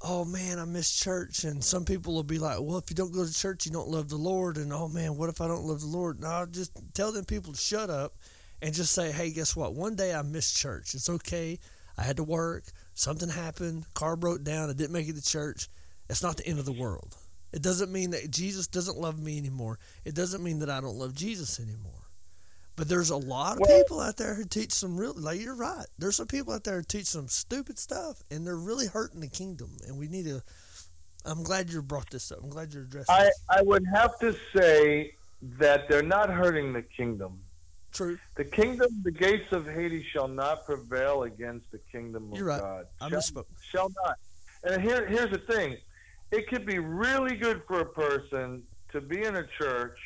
oh man, I miss church. And some people will be like, well, if you don't go to church, you don't love the Lord. And oh man, what if I don't love the Lord? No, I'll just tell them people to shut up and just say, hey, guess what? One day I missed church. It's okay. I had to work. Something happened. Car broke down. I didn't make it to church. It's not the end of the world. It doesn't mean that Jesus doesn't love me anymore. It doesn't mean that I don't love Jesus anymore. But there's a lot of people out there who teach some real, like, you're right. There's some people out there who teach some stupid stuff, and they're really hurting the kingdom. And we need to, I'm glad you brought this up. I'm glad you're addressing this. I would have to say that they're not hurting the kingdom. True. The kingdom, the gates of Hades shall not prevail against the kingdom of God. I misspoke. Shall not. And here's the thing. It could be really good for a person to be in a church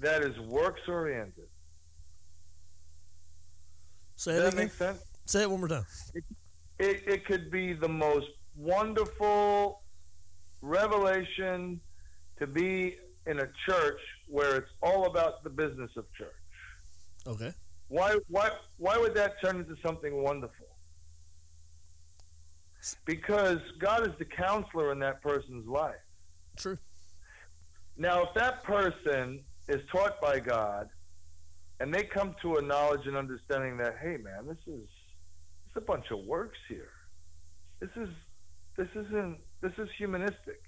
that is works-oriented. Does that make sense? Say it when we're done. It could be the most wonderful revelation to be in a church where it's all about the business of church. Okay. Why would that turn into something wonderful? Because God is the counselor in that person's life. True. Now, if that person is taught by God, and they come to a knowledge and understanding that, hey, man, this is a bunch of works here. This is humanistic.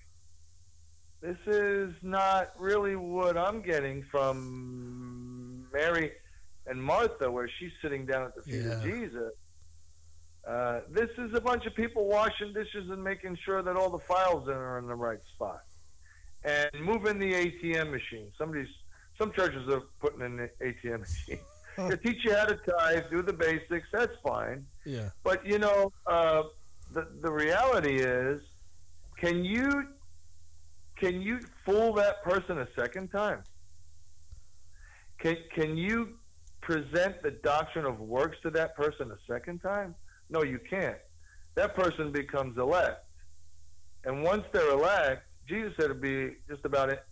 This is not really what I'm getting from Mary and Martha, where she's sitting down at the feet of Jesus. This is a bunch of people washing dishes and making sure that all the files are in the right spot, and moving the ATM machine. Some churches are putting in the ATM machine. They teach you how to tithe, do the basics. That's fine. Yeah. But the reality is, can you fool that person a second time? Can you present the doctrine of works to that person a second time? No, you can't. That person becomes elect. And once they're elect, Jesus said it would be just about it,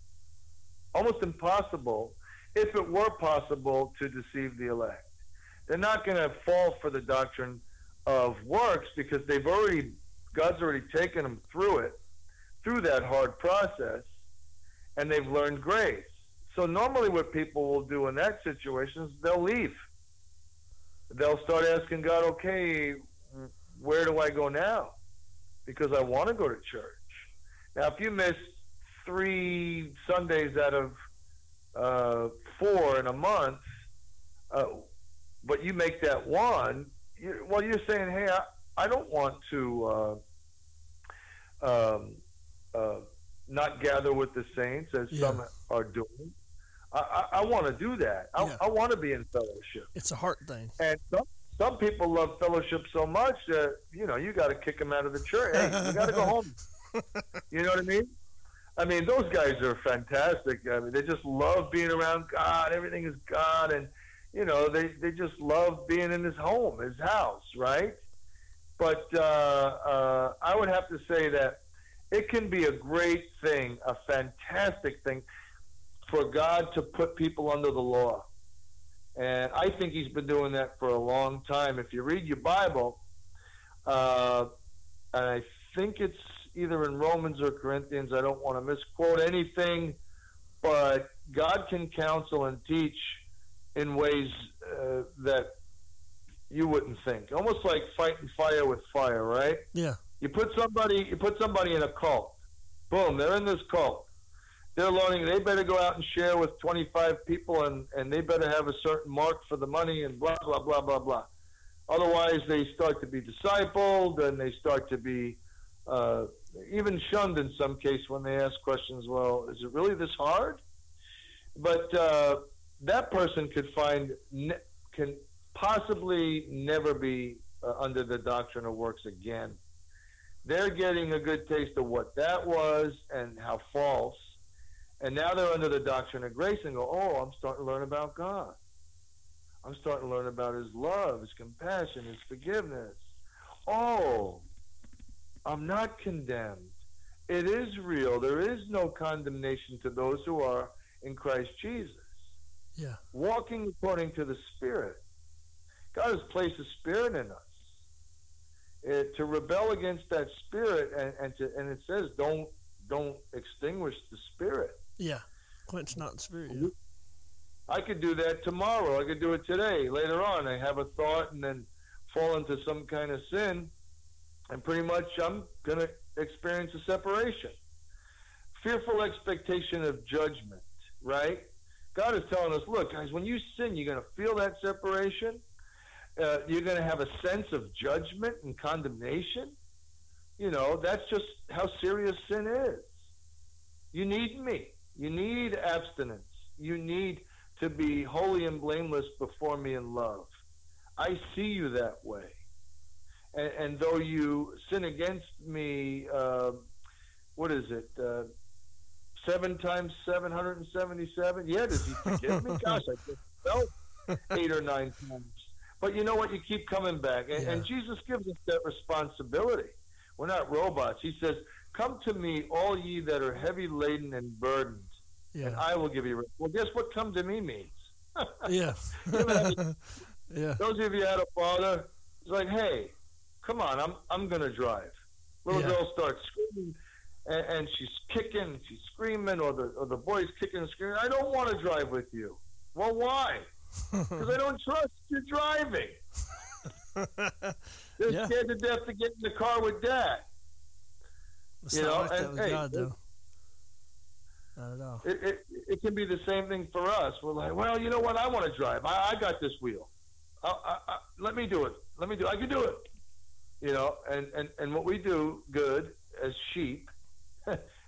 almost impossible, if it were possible, to deceive the elect. They're not going to fall for the doctrine of works because God's already taken them through that hard process, and they've learned grace. So normally what people will do in that situation is they'll leave. They'll start asking God, okay, where do I go now? Because I want to go to church. Now, if you miss 3 Sundays out of 4 in a month, but you make that one, you're saying, hey, I don't want to not gather with the saints as some are doing. I want to do that. I want to be in fellowship. It's a heart thing. And some people love fellowship so much that, you know, you got to kick them out of the church. Hey, you got to go home. You know what I mean? I mean, those guys are fantastic. I mean, they just love being around God. Everything is God. And, you know, they just love being in his home, his house, right? But I would have to say that it can be a great thing, a fantastic thing, for God to put people under the law. And I think he's been doing that for a long time. If you read your Bible, and I think it's either in Romans or Corinthians, I don't want to misquote anything, but God can counsel and teach in ways that you wouldn't think. Almost like fighting fire with fire, right? Yeah. You put somebody in a cult. Boom, they're in this cult. They're learning they better go out and share with 25 people and they better have a certain mark for the money and blah, blah, blah, blah, blah. Otherwise, they start to be discipled and they start to be even shunned in some case when they ask questions, well, is it really this hard? But that person could can possibly never be under the doctrine of works again. They're getting a good taste of what that was and how false. And now they're under the doctrine of grace and go, oh, I'm starting to learn about God. I'm starting to learn about his love, his compassion, his forgiveness. Oh, I'm not condemned. It is real. There is no condemnation to those who are in Christ Jesus. Yeah. Walking according to the Spirit. God has placed a Spirit in us. To rebel against that Spirit, and it says don't extinguish the Spirit. Yeah, quench not the Spirit. Yeah. I could do that tomorrow. I could do it today. Later on, I have a thought and then fall into some kind of sin, and pretty much I'm going to experience a separation. Fearful expectation of judgment, right? God is telling us, look, guys, when you sin, you're going to feel that separation. You're going to have a sense of judgment and condemnation. You know, that's just how serious sin is. You need me. You need abstinence. You need to be holy and blameless before me in love. I see you that way. And though you sin against me, 7 times 777? Yeah, does he forgive me? Gosh, I just felt 8 or 9 times. But you know what? You keep coming back. And Jesus gives us that responsibility. We're not robots. He says, come to me, all ye that are heavy laden and burdened, and I will give you rest. Well, guess what come to me means? Yeah. Those of you had a father, it's like, hey, come on, I'm going to drive. Little girl starts screaming, and she's kicking, she's screaming, or the boy's kicking and screaming. I don't want to drive with you. Well, why? Because I don't trust you driving. They're scared to death to get in the car with Dad. It's you know, like and hey, God, though. Not at all. It can be the same thing for us. We're like, well, you know what? I want to drive. I got this wheel. Let me do it. I can do it. You know, and what we do good as sheep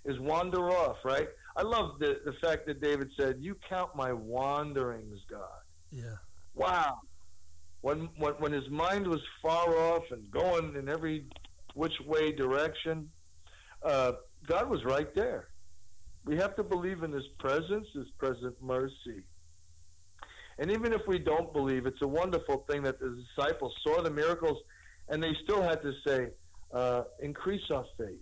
is wander off, right? I love the fact that David said, "You count my wanderings, God." Yeah. Wow. When his mind was far off and going in every which way direction, God was right there. We have to believe in his presence, his present mercy. And even if we don't believe, it's a wonderful thing that the disciples saw the miracles, and they still had to say, increase our faith.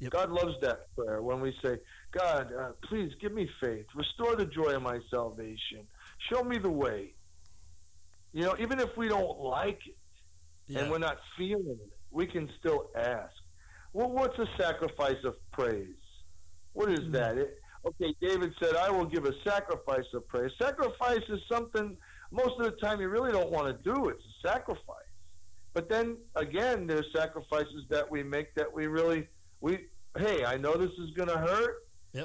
Yep. God loves that prayer when we say, God, please give me faith. Restore the joy of my salvation. Show me the way. You know, even if we don't like it and we're not feeling it, we can still ask. Well, what's a sacrifice of praise? What is that? David said, I will give a sacrifice of praise. Sacrifice is something most of the time you really don't want to do. It's a sacrifice. But then, again, there's sacrifices that we make that we really, hey, I know this is going to hurt,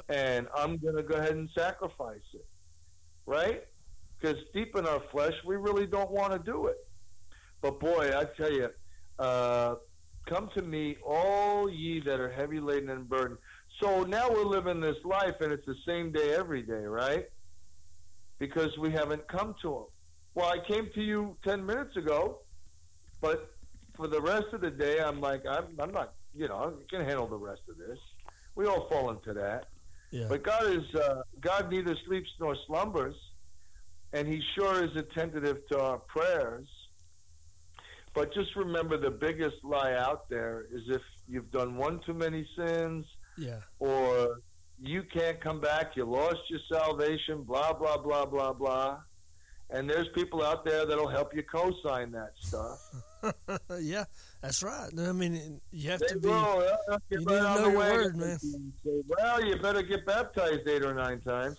and I'm going to go ahead and sacrifice it, right? Because deep in our flesh, we really don't want to do it. But boy, I tell you, come to me, all ye that are heavy laden and burdened. So now we're living this life, and it's the same day every day, right? Because we haven't come to him. Well, I came to you 10 minutes ago, but for the rest of the day, I'm like, I'm not, you know, I can handle the rest of this. We all fall into that. Yeah. But God is, God neither sleeps nor slumbers, and he sure is attentive to our prayers. But just remember, the biggest lie out there is if you've done one too many sins, yeah, or you can't come back, you lost your salvation, blah, blah, blah, blah, blah. And there's people out there that'll help you co-sign that stuff. Yeah, that's right. I mean, you have to be. You need to know your word, man. Say, well, you better get baptized 8 or 9 times.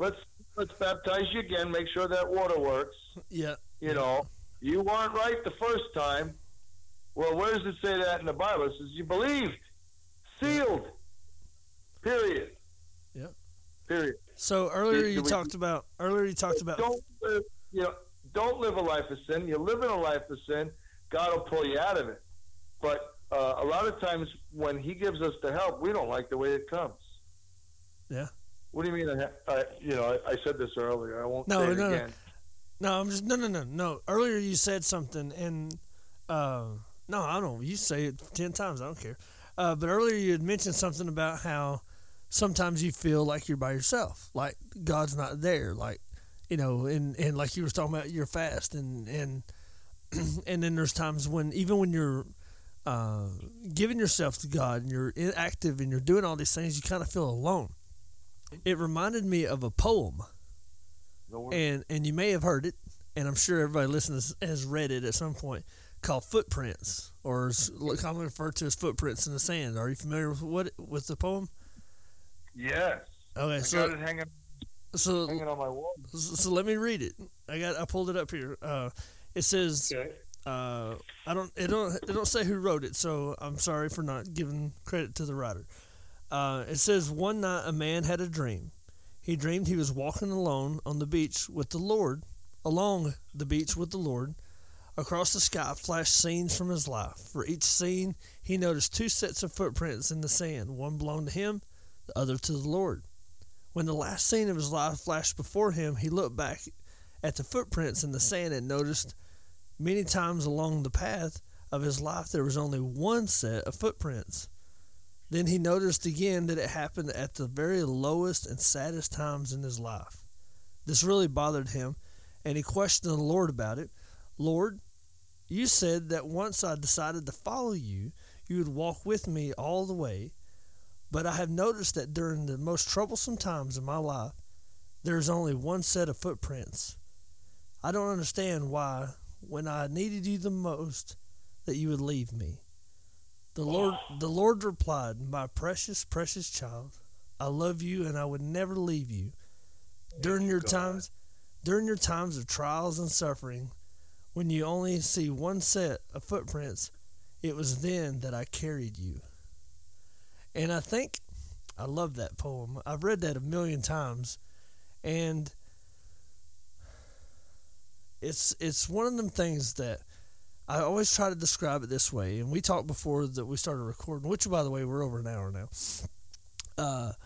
Let's baptize you again. Make sure that water works. Yeah. You know, you weren't right the first time. Well, where does it say that in the Bible? It says you believed, sealed. Period. Yeah. Period. So earlier you talked about don't live a life of sin. You're living a life of sin, God will pull you out of it. But a lot of times when he gives us the help, we don't like the way it comes. Yeah. What do you mean? I said this earlier. I won't say it again. No, I'm just no. Earlier you said something, and no, I don't. You say it 10 times. I don't care. But earlier you had mentioned something about how sometimes you feel like you're by yourself, like God's not there, like, you know, and like you were talking about your fast, and then there's times when even when you're giving yourself to God and you're active and you're doing all these things, you kind of feel alone. It reminded me of a poem, and you may have heard it, and I'm sure everybody listening has read it at some point, called Footprints, or is commonly referred to as Footprints in the Sand. Are you familiar with the poem? Yes. Okay. I got it hanging on my wall. So let me read it. I pulled it up here. It says, okay. It don't say who wrote it, so I'm sorry for not giving credit to the writer. It says, one night a man had a dream. He dreamed he was walking alone on the beach with the Lord, along the beach with the Lord. Across the sky flashed scenes from his life. For each scene, he noticed 2 sets of footprints in the sand. One belonged to him, the other to the Lord. When the last scene of his life flashed before him, he looked back at the footprints in the sand and noticed many times along the path of his life there was only 1 set of footprints. Then he noticed again that it happened at the very lowest and saddest times in his life. This really bothered him, and he questioned the Lord about it. Lord, you said that once I decided to follow you, you would walk with me all the way. But I have noticed that during the most troublesome times in my life, there is only 1 set of footprints. I don't understand why, when I needed you the most, that you would leave me. The Lord replied, my precious, precious child, I love you and I would never leave you. During your times of trials and suffering, when you only see 1 set of footprints, it was then that I carried you. And I think I love that poem. I've read that a million times, and it's one of them things that I always try to describe it this way. And we talked before that we started recording, which, by the way, we're over an hour now.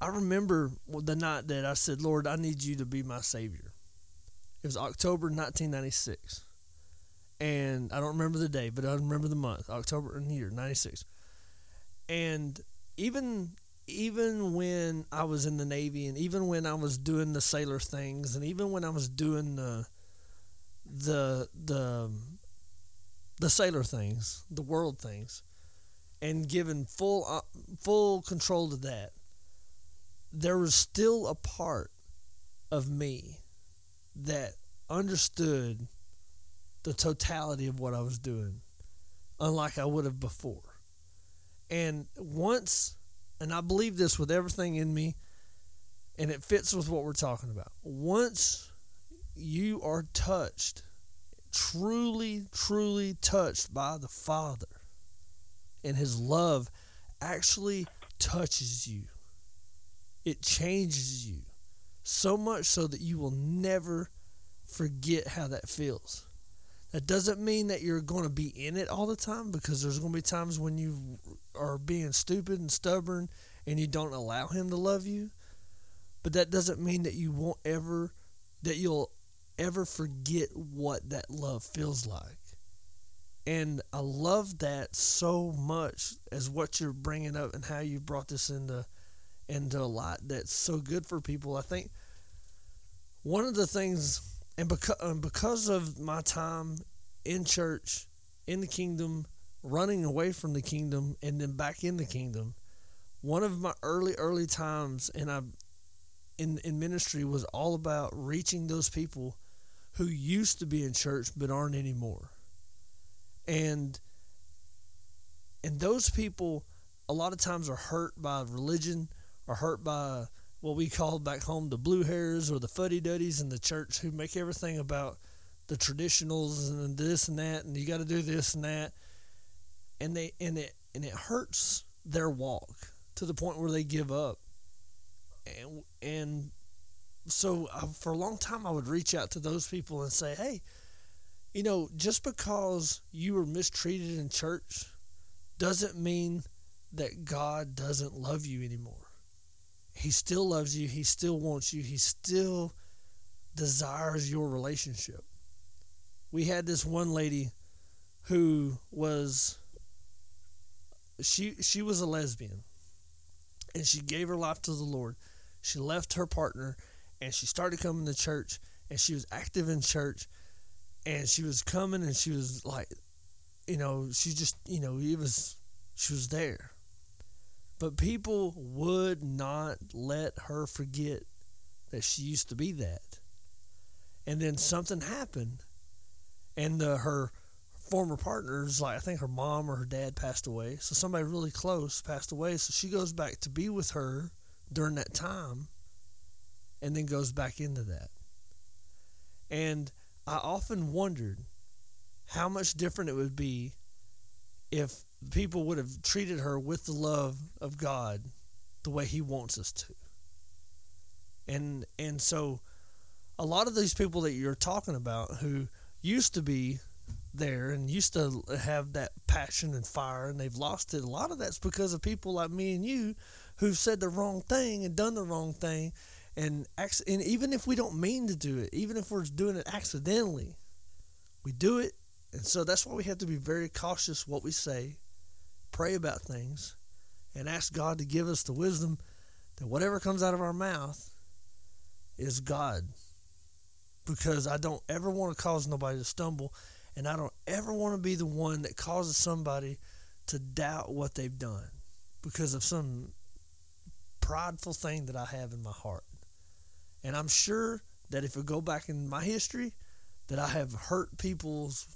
I remember the night that I said, Lord, I need you to be my Savior. It was October 1996. And I don't remember the day, but I remember the month, October and year, 96. And even when I was in the Navy, and even when I was doing the sailor things, and even when I was doing the sailor things, the world things, and giving full control to that, there was still a part of me that understood the totality of what I was doing, unlike I would have before. And I believe this with everything in me, and it fits with what we're talking about. Once you are touched, truly, truly touched by the Father, and his love actually touches you, it changes you so much so that you will never forget how that feels. That doesn't mean that you're going to be in it all the time, because there's going to be times when you are being stupid and stubborn and you don't allow him to love you. But that doesn't mean that you won't ever, that you'll ever forget what that love feels like. And I love that so much, as what you're bringing up and how you brought this into a lot that's so good for people. I think one of the things, and because of my time in church, in the kingdom, running away from the kingdom, and then back in the kingdom, one of my early times in ministry was all about reaching those people who used to be in church but aren't anymore. And those people a lot of times are hurt by religion, are hurt by what we call back home the blue hairs or the fuddy-duddies in the church, who make everything about the traditionals and this and that, and you got to do this and that, and it hurts their walk to the point where they give up. And so for a long time I would reach out to those people and say, hey, you know, just because you were mistreated in church doesn't mean that God doesn't love you anymore. He still loves you. He still wants you. He still desires your relationship. We had this one lady who was, she was a lesbian, and she gave her life to the Lord. She left her partner, and she started coming to church, and she was active in church. And she was coming, and she was like, you know, she just, you know, she was there. But people would not let her forget that she used to be that. And then something happened, and her former partners, like I think her mom or her dad passed away, so somebody really close passed away. So she goes back to be with her during that time, and then goes back into that. And I often wondered how much different it would be if people would have treated her with the love of God the way he wants us to. And so a lot of these people that you're talking about who used to be there and used to have that passion and fire, and they've lost it, a lot of that's because of people like me and you who've said the wrong thing and done the wrong thing. And even if we don't mean to do it, even if we're doing it accidentally, we do it. And so that's why we have to be very cautious what we say, pray about things, and ask God to give us the wisdom that whatever comes out of our mouth is God. Because I don't ever want to cause nobody to stumble, and I don't ever want to be the one that causes somebody to doubt what they've done because of some prideful thing that I have in my heart. And I'm sure that if we go back in my history, that I have hurt people's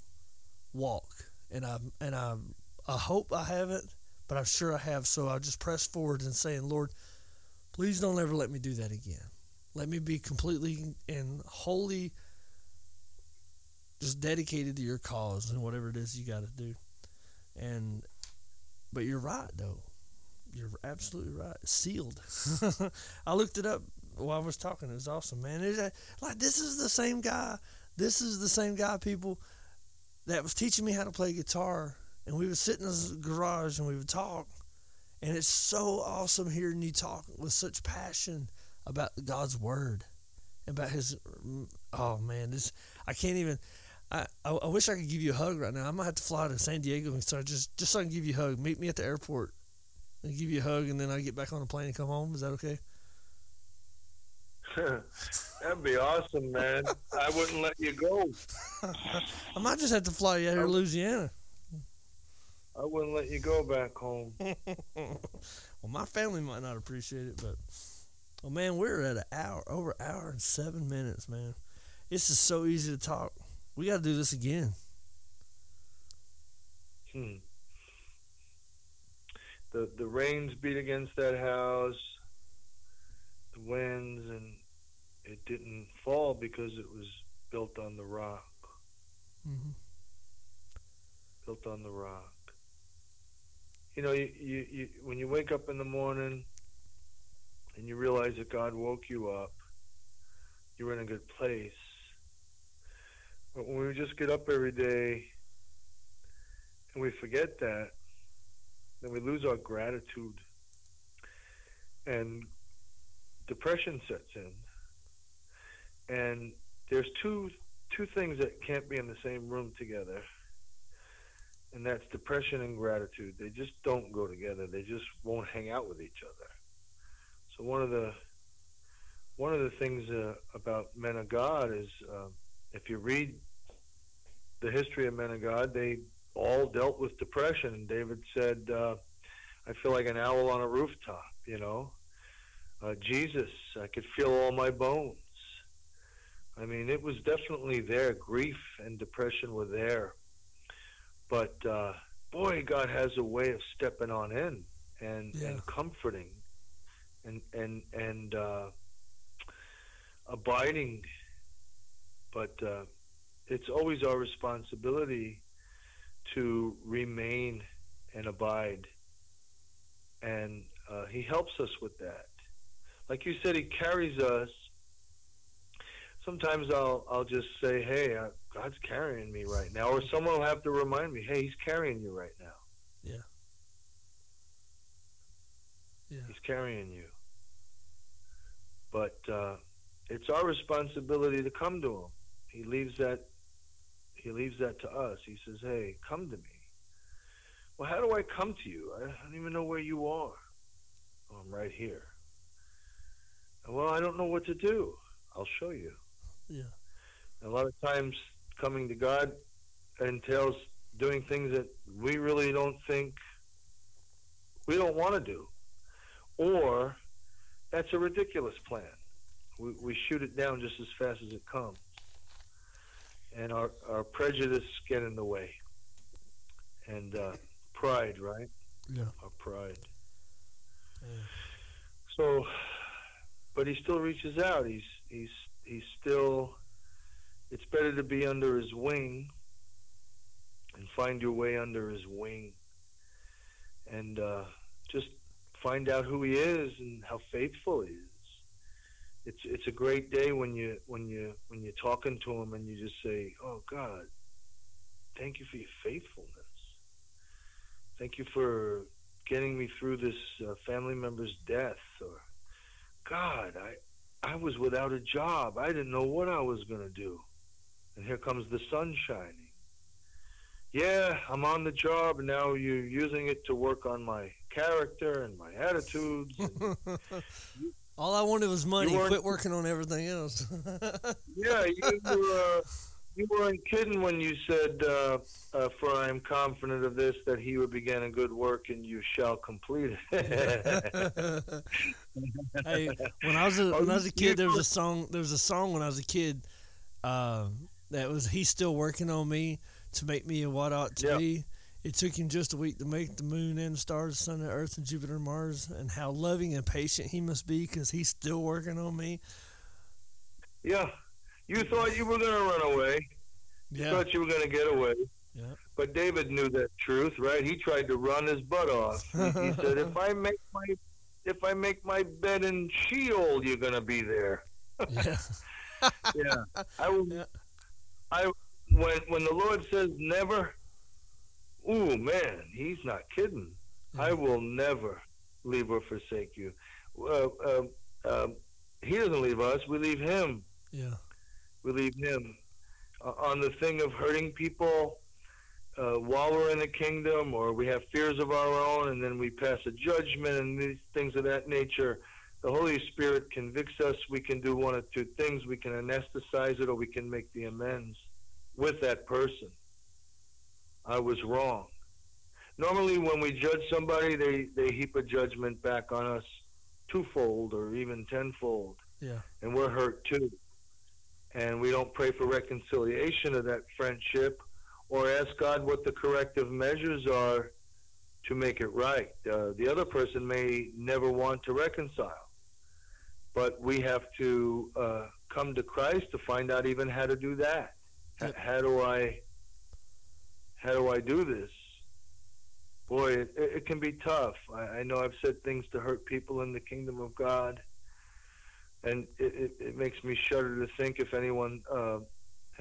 walk. And I hope I haven't, but I'm sure I have. So I just press forward and saying, Lord, please don't ever let me do that again. Let me be completely and wholly just dedicated to your cause and whatever it is you got to do. But you're right, though. You're absolutely right. Sealed. I looked it up while I was talking. It was awesome, man. This is the same guy, people, that was teaching me how to play guitar, and we would sit in his garage and we would talk, and it's so awesome hearing you talk with such passion about God's word, about his, oh man, this, I can't even, I wish I could give you a hug right now. I might have to fly to San Diego and start just so I can give you a hug. Meet me at the airport and give you a hug, and then I get back on the plane and come home. Is that okay? That'd be awesome, man. I wouldn't let you go. I might just have to fly you out here to Louisiana. I wouldn't let you go back home. Well, my family might not appreciate it, but oh man, we're at an hour and 7 minutes, man. This is so easy to talk. We got to do this again. The rains beat against that house, the winds, and it didn't fall because it was built on the rock. Mm-hmm. Built on the rock. You know, you when you wake up in the morning and you realize that God woke you up, you're in a good place. But when we just get up every day and we forget that, then we lose our gratitude. And depression sets in. And there's two things that can't be in the same room together, and that's depression and gratitude. They just don't go together. They just won't hang out with each other. So one of the things about men of God is if you read the history of men of God, they all dealt with depression. And David said, I feel like an owl on a rooftop, you know. Jesus, I could feel all my bones. I mean, it was definitely there. Grief and depression were there. But, boy, God has a way of stepping on in and comforting and abiding. But it's always our responsibility to remain and abide. And he helps us with that. Like you said, he carries us. Sometimes I'll just say, hey, God's carrying me right now. Or someone will have to remind me, hey, he's carrying you right now. Yeah. Yeah. He's carrying you. But it's our responsibility to come to him. He leaves that to us. He says, hey, come to me. Well, how do I come to you? I don't even know where you are. Oh, I'm right here. Well, I don't know what to do. I'll show you. Yeah. And a lot of times coming to God entails doing things that we really don't think we don't want to do. Or that's a ridiculous plan. We shoot it down just as fast as it comes. And our prejudice get in the way. And pride, right? Yeah. Our pride. Yeah. So... but he still reaches out. He's still. It's better to be under his wing. And find your way under his wing. And just find out who he is and how faithful he is. It's a great day when you're talking to him and you just say, "Oh God, thank you for your faithfulness. Thank you for getting me through this family member's death." Or, God, I was without a job. I didn't know what I was going to do. And here comes the sun shining. Yeah, I'm on the job, and now you're using it to work on my character and my attitudes. And all I wanted was money. Quit working on everything else. Yeah, you weren't kidding when you said, for I am confident of this, that he who began a good work and you shall complete it. Hey, when I was a kid, there was a song when I was a kid that was, he's still working on me to make me what ought to be. It took him just a week to make the moon and the stars, the sun and earth and Jupiter and Mars, and how loving and patient he must be because he's still working on me. Yeah. You thought you were going to run away. You thought you were going to get away. Yeah. But David knew that truth, right? He tried to run his butt off. He said, "If I make my bed in Sheol, you're going to be there." Yeah. Yeah. When the Lord says never, ooh man, he's not kidding. Yeah. I will never leave or forsake you. He doesn't leave us; we leave him. Yeah. We leave him on the thing of hurting people while we're in the kingdom, or we have fears of our own, and then we pass a judgment and these things of that nature. The Holy Spirit convicts us. We can do one of two things. We can anesthetize it, or we can make the amends with that person. I was wrong. Normally when we judge somebody, they heap a judgment back on us twofold or even tenfold. Yeah. And we're hurt too. And we don't pray for reconciliation of that friendship or ask God what the corrective measures are to make it right. The other person may never want to reconcile, but we have to come to Christ to find out even how to do that. How do I do this? Boy, it can be tough. I know I've said things to hurt people in the kingdom of God. And it makes me shudder to think if anyone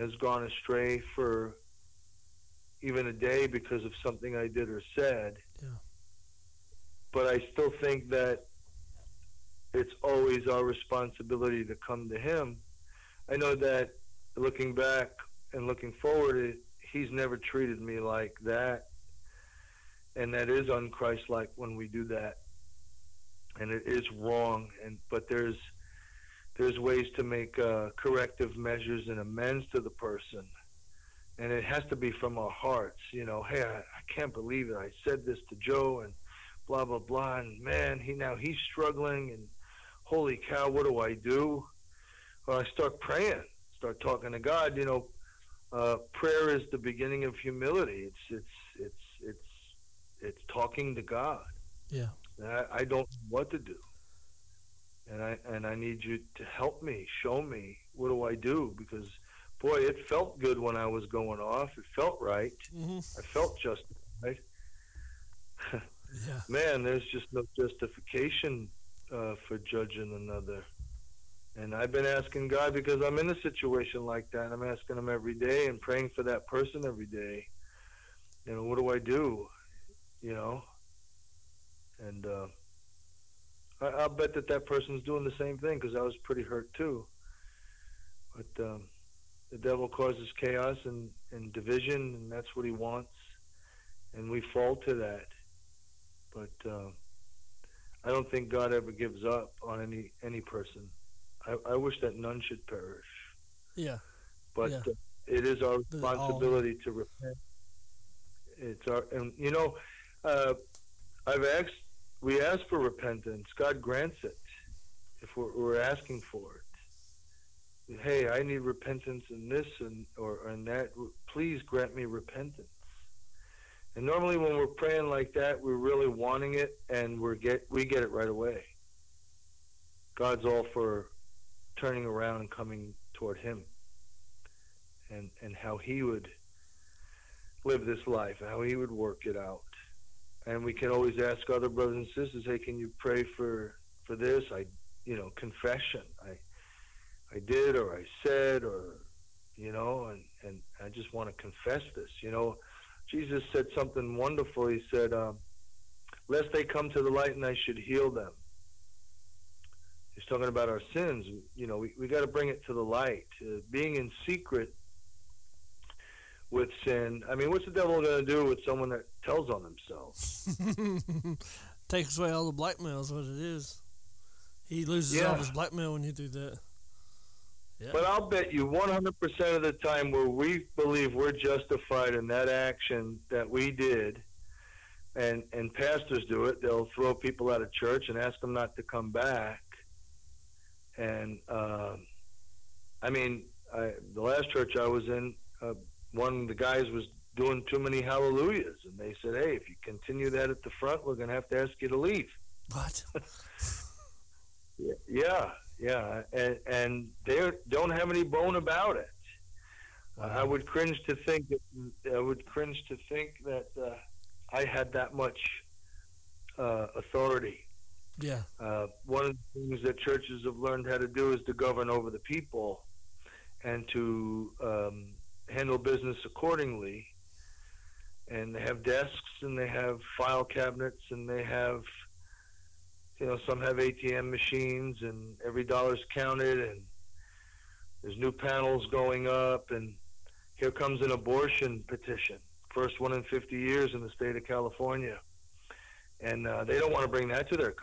has gone astray for even a day because of something I did or said. Yeah. But I still think that it's always our responsibility to come to him. I know that looking back and looking forward, he's never treated me like that. And that is un-Christ-like when we do that. And it is wrong. But there's ways to make corrective measures and amends to the person. And it has to be from our hearts. You know, hey, I can't believe it. I said this to Joe and blah, blah, blah. And, man, he's struggling. And, holy cow, what do I do? Well, I start praying, start talking to God. You know, prayer is the beginning of humility. It's talking to God. Yeah. I don't know what to do. And I need you to help me, show me, what do I do? Because, boy, it felt good when I was going off. It felt right. Mm-hmm. I felt justified. Yeah. Man, there's just no justification for judging another. And I've been asking God, because I'm in a situation like that. I'm asking him every day and praying for that person every day. You know, what do I do? You know? And I'll bet that person's doing the same thing, because I was pretty hurt too. But the devil causes chaos and division, and that's what he wants. And we fall to that. But I don't think God ever gives up on any person. I wish that none should perish. Yeah. But yeah. It is our responsibility to repent. It's our, and you know, we ask for repentance. God grants it if we're asking for it. Hey, I need repentance in this and that. Please grant me repentance. And normally when we're praying like that, we're really wanting it, and we get it right away. God's all for turning around and coming toward him, and how he would live this life, how he would work it out. And we can always ask other brothers and sisters, hey, can you pray for this? Confession. I did, or I said, or, you know, and I just want to confess this. You know, Jesus said something wonderful. He said, lest they come to the light and I should heal them. He's talking about our sins. You know, we got to bring it to the light. Being in secret with sin. I mean, what's the devil going to do with someone that tells on themselves? Takes away all the blackmail is what it is. He loses all his blackmail when you do that. Yeah. But I'll bet you 100% of the time where we believe we're justified in that action that we did, and pastors do it, they'll throw people out of church and ask them not to come back. And, the last church I was in, one of the guys was doing too many hallelujahs, and they said, hey, if you continue that at the front, we're going to have to ask you to leave. What? Yeah. And they don't have any bone about it. Wow. I would cringe to think that I had that much authority. Yeah. One of the things that churches have learned how to do is to govern over the people and to handle business accordingly. And they have desks, and they have file cabinets, and they have, you know, some have ATM machines, and every dollar's counted, and there's new panels going up, and here comes an abortion petition, first one in 50 years in the state of California. And they don't want to bring that to their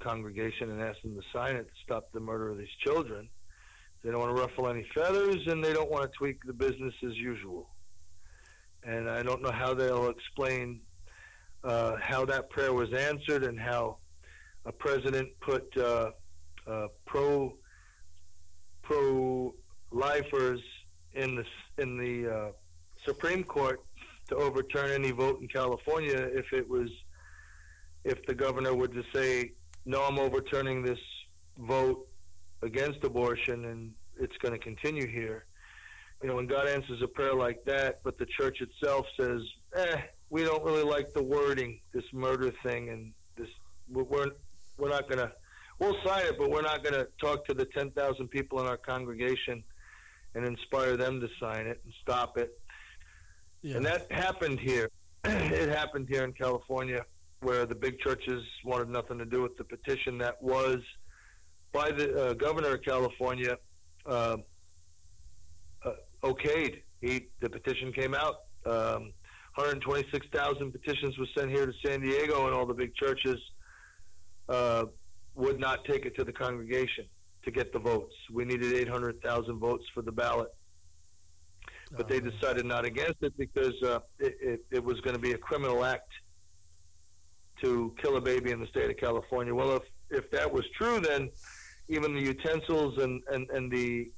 congregation and ask them to sign it to stop the murder of these children. They don't want to ruffle any feathers, and they don't want to tweak the business as usual. And I don't know how they'll explain how that prayer was answered, and how a president put pro-lifers in the Supreme Court to overturn any vote in California if the governor would just say, no, I'm overturning this vote against abortion, and it's going to continue here. You know, when God answers a prayer like that, but the church itself says, we don't really like the wording, this murder thing, and this, we're not going to, we'll sign it, but we're not going to talk to the 10,000 people in our congregation and inspire them to sign it and stop it. Yeah. And that happened here. It happened here in California, where the big churches wanted nothing to do with the petition that was by the governor of California okayed. The petition came out. 126,000 petitions were sent here to San Diego, and all the big churches would not take it to the congregation to get the votes. We needed 800,000 votes for the ballot. But they decided not against it because it was going to be a criminal act to kill a baby in the state of California. Well, if that was true, then even the utensils and the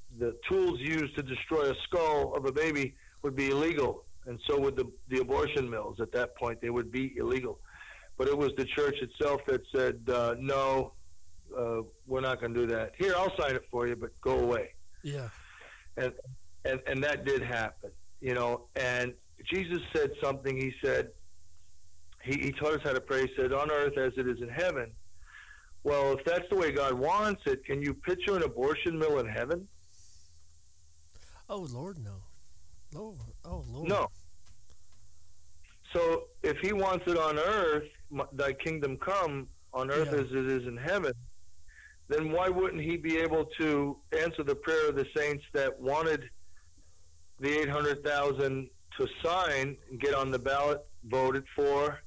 tools used to destroy a skull of a baby would be illegal, and so would the abortion mills. At that point, they would be illegal. But it was the church itself that said, no, we're not going to do that. Here, I'll sign it for you, but go away. Yeah. And that did happen, you know. And Jesus said something. He said, he taught us how to pray. He said, on earth as it is in heaven. Well, if that's the way God wants it, can you picture an abortion mill in heaven? Oh, Lord, no. Lord, oh, Lord. No. So if he wants it on earth, thy kingdom come on earth as it is in heaven, then why wouldn't he be able to answer the prayer of the saints that wanted the 800,000 to sign and get on the ballot, voted for,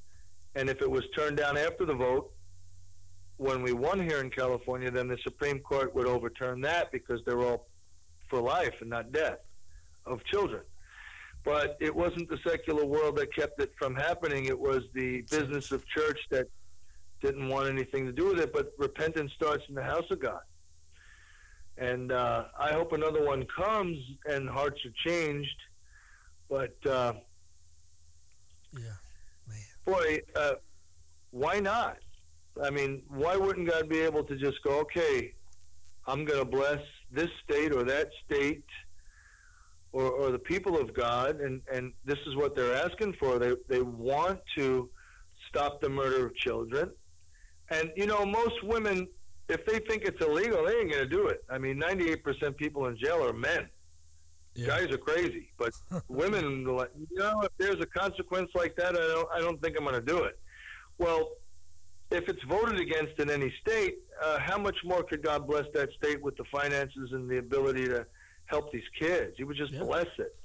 and if it was turned down after the vote, when we won here in California, then the Supreme Court would overturn that because they're all for life and not death of children. But it wasn't the secular world that kept it from happening. It was the business of church that didn't want anything to do with it. But repentance starts in the house of God. And I hope another one comes and hearts are changed. But, yeah, man. Boy, why not? I mean, why wouldn't God be able to just go, okay, I'm going to bless this state or that state or the people of God, and this is what they're asking for. They want to stop the murder of children. And, you know, most women, if they think it's illegal, they ain't going to do it. I mean, 98% of people in jail are men. Yeah. Guys are crazy. But women, like, you know, if there's a consequence like that, I don't think I'm going to do it. Well, if it's voted against in any state, how much more could God bless that state with the finances and the ability to help these kids? He would just bless it,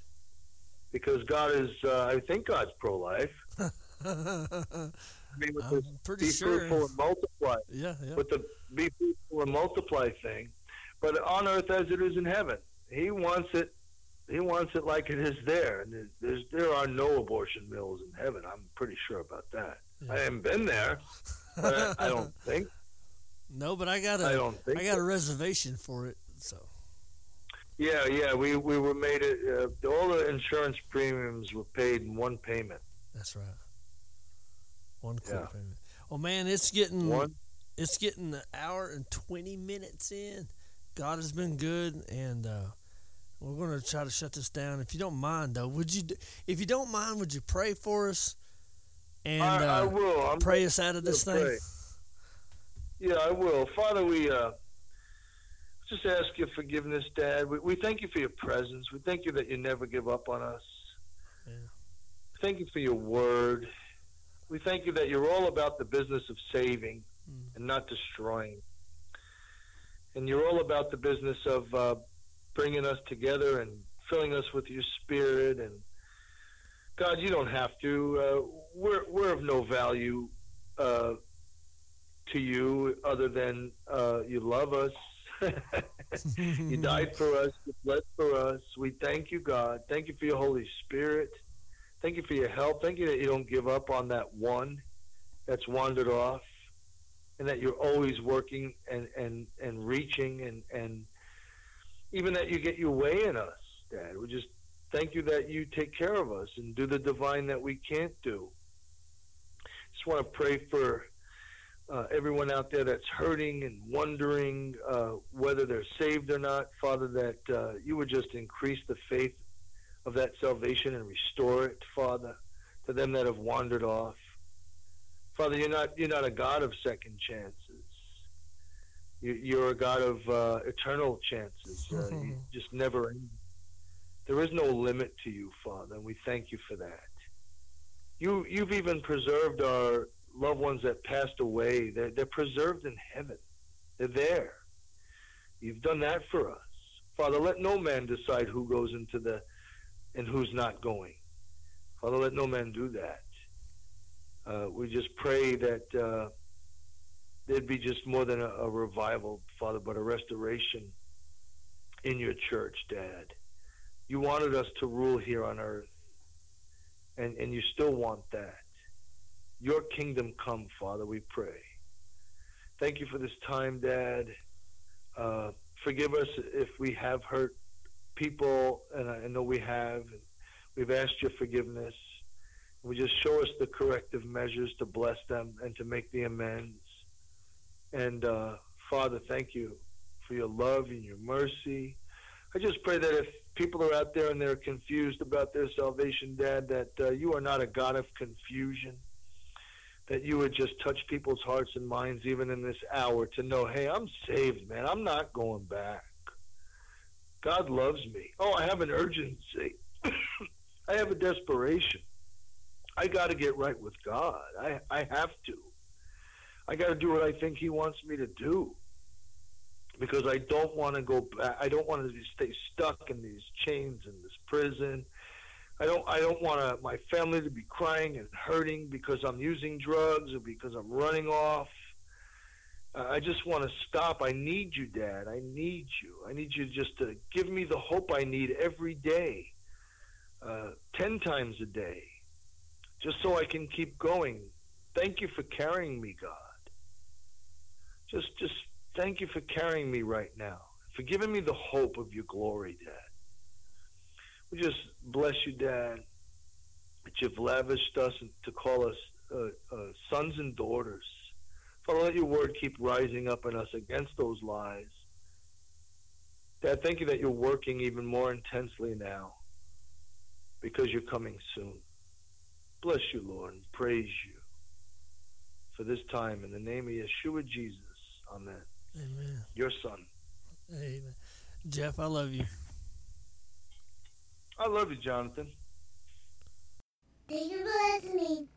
because God is, I think God's pro-life. I mean, with the be fruitful and multiply. Yeah. With the be fruitful and multiply thing, but on earth as it is in heaven, he wants it. He wants it like it is there, and there are no abortion mills in heaven. I'm pretty sure about that. Yeah. I haven't been there. But I don't think. No, but I got a reservation for it. So. Yeah. We were made all the insurance premiums were paid in one payment. That's right. One quick payment. Oh man, it's getting an hour and 20 minutes in. God has been good, and we're going to try to shut this down. If you don't mind, though, would you pray for us? And I will. Pray us out of this thing. Pray. Yeah, I will. Father, we just ask your forgiveness, Dad. We thank you for your presence. We thank you that you never give up on us. Yeah. Thank you for your word. We thank you that you're all about the business of saving and not destroying. And you're all about the business of bringing us together and filling us with your spirit. And God, you don't have to. We're of no value to you other than you love us. You died for us. You bled for us. We thank you, God. Thank you for your Holy Spirit. Thank you for your help. Thank you that you don't give up on that one that's wandered off, and that you're always working and reaching, and even that you get your way in us, Dad. We just thank you that you take care of us and do the divine that we can't do. Just want to pray for everyone out there that's hurting and wondering whether they're saved or not. Father, that you would just increase the faith of that salvation and restore it, Father, to them that have wandered off. Father, you're not a God of second chances. You're a God of eternal chances. You just never end. There is no limit to you, Father, and we thank you for that. You've even preserved our loved ones that passed away. They're preserved in heaven. They're there. You've done that for us. Father, let no man decide who goes into the and who's not going. Father, let no man do that. We just pray that there'd be just more than a revival, Father, but a restoration in your church, Dad. You wanted us to rule here on earth, and you still want that. Your kingdom come, Father, we pray. Thank you for this time, Dad. Forgive us if we have hurt people, and I know we have. We've asked your forgiveness. We just show us the corrective measures to bless them and to make the amends. And, Father, thank you for your love and your mercy. I just pray that if people are out there and they're confused about their salvation, Dad, that you are not a God of confusion, that you would just touch people's hearts and minds even in this hour to know, hey, I'm saved, man. I'm not going back. God loves me. Oh, I have an urgency. I have a desperation. I got to get right with God. I have to. I got to do what I think he wants me to do, because I don't want to go back. I don't want to stay stuck in these chains in this prison. I don't want my family to be crying and hurting because I'm using drugs or because I'm running off. I just want to stop. I need you, Dad. I need you. I need you just to give me the hope I need every day, 10 times a day, just so I can keep going. Thank you for carrying me, God. Just thank you for carrying me right now, for giving me the hope of your glory, Dad. We just bless you, Dad, that you've lavished us to call us sons and daughters. Father, let your word keep rising up in us against those lies. Dad, thank you that you're working even more intensely now because you're coming soon. Bless you, Lord, and praise you for this time. In the name of Yeshua Jesus, amen. Amen. Your son. Amen. Jeff, I love you. I love you, Jonathan. Thank you for listening.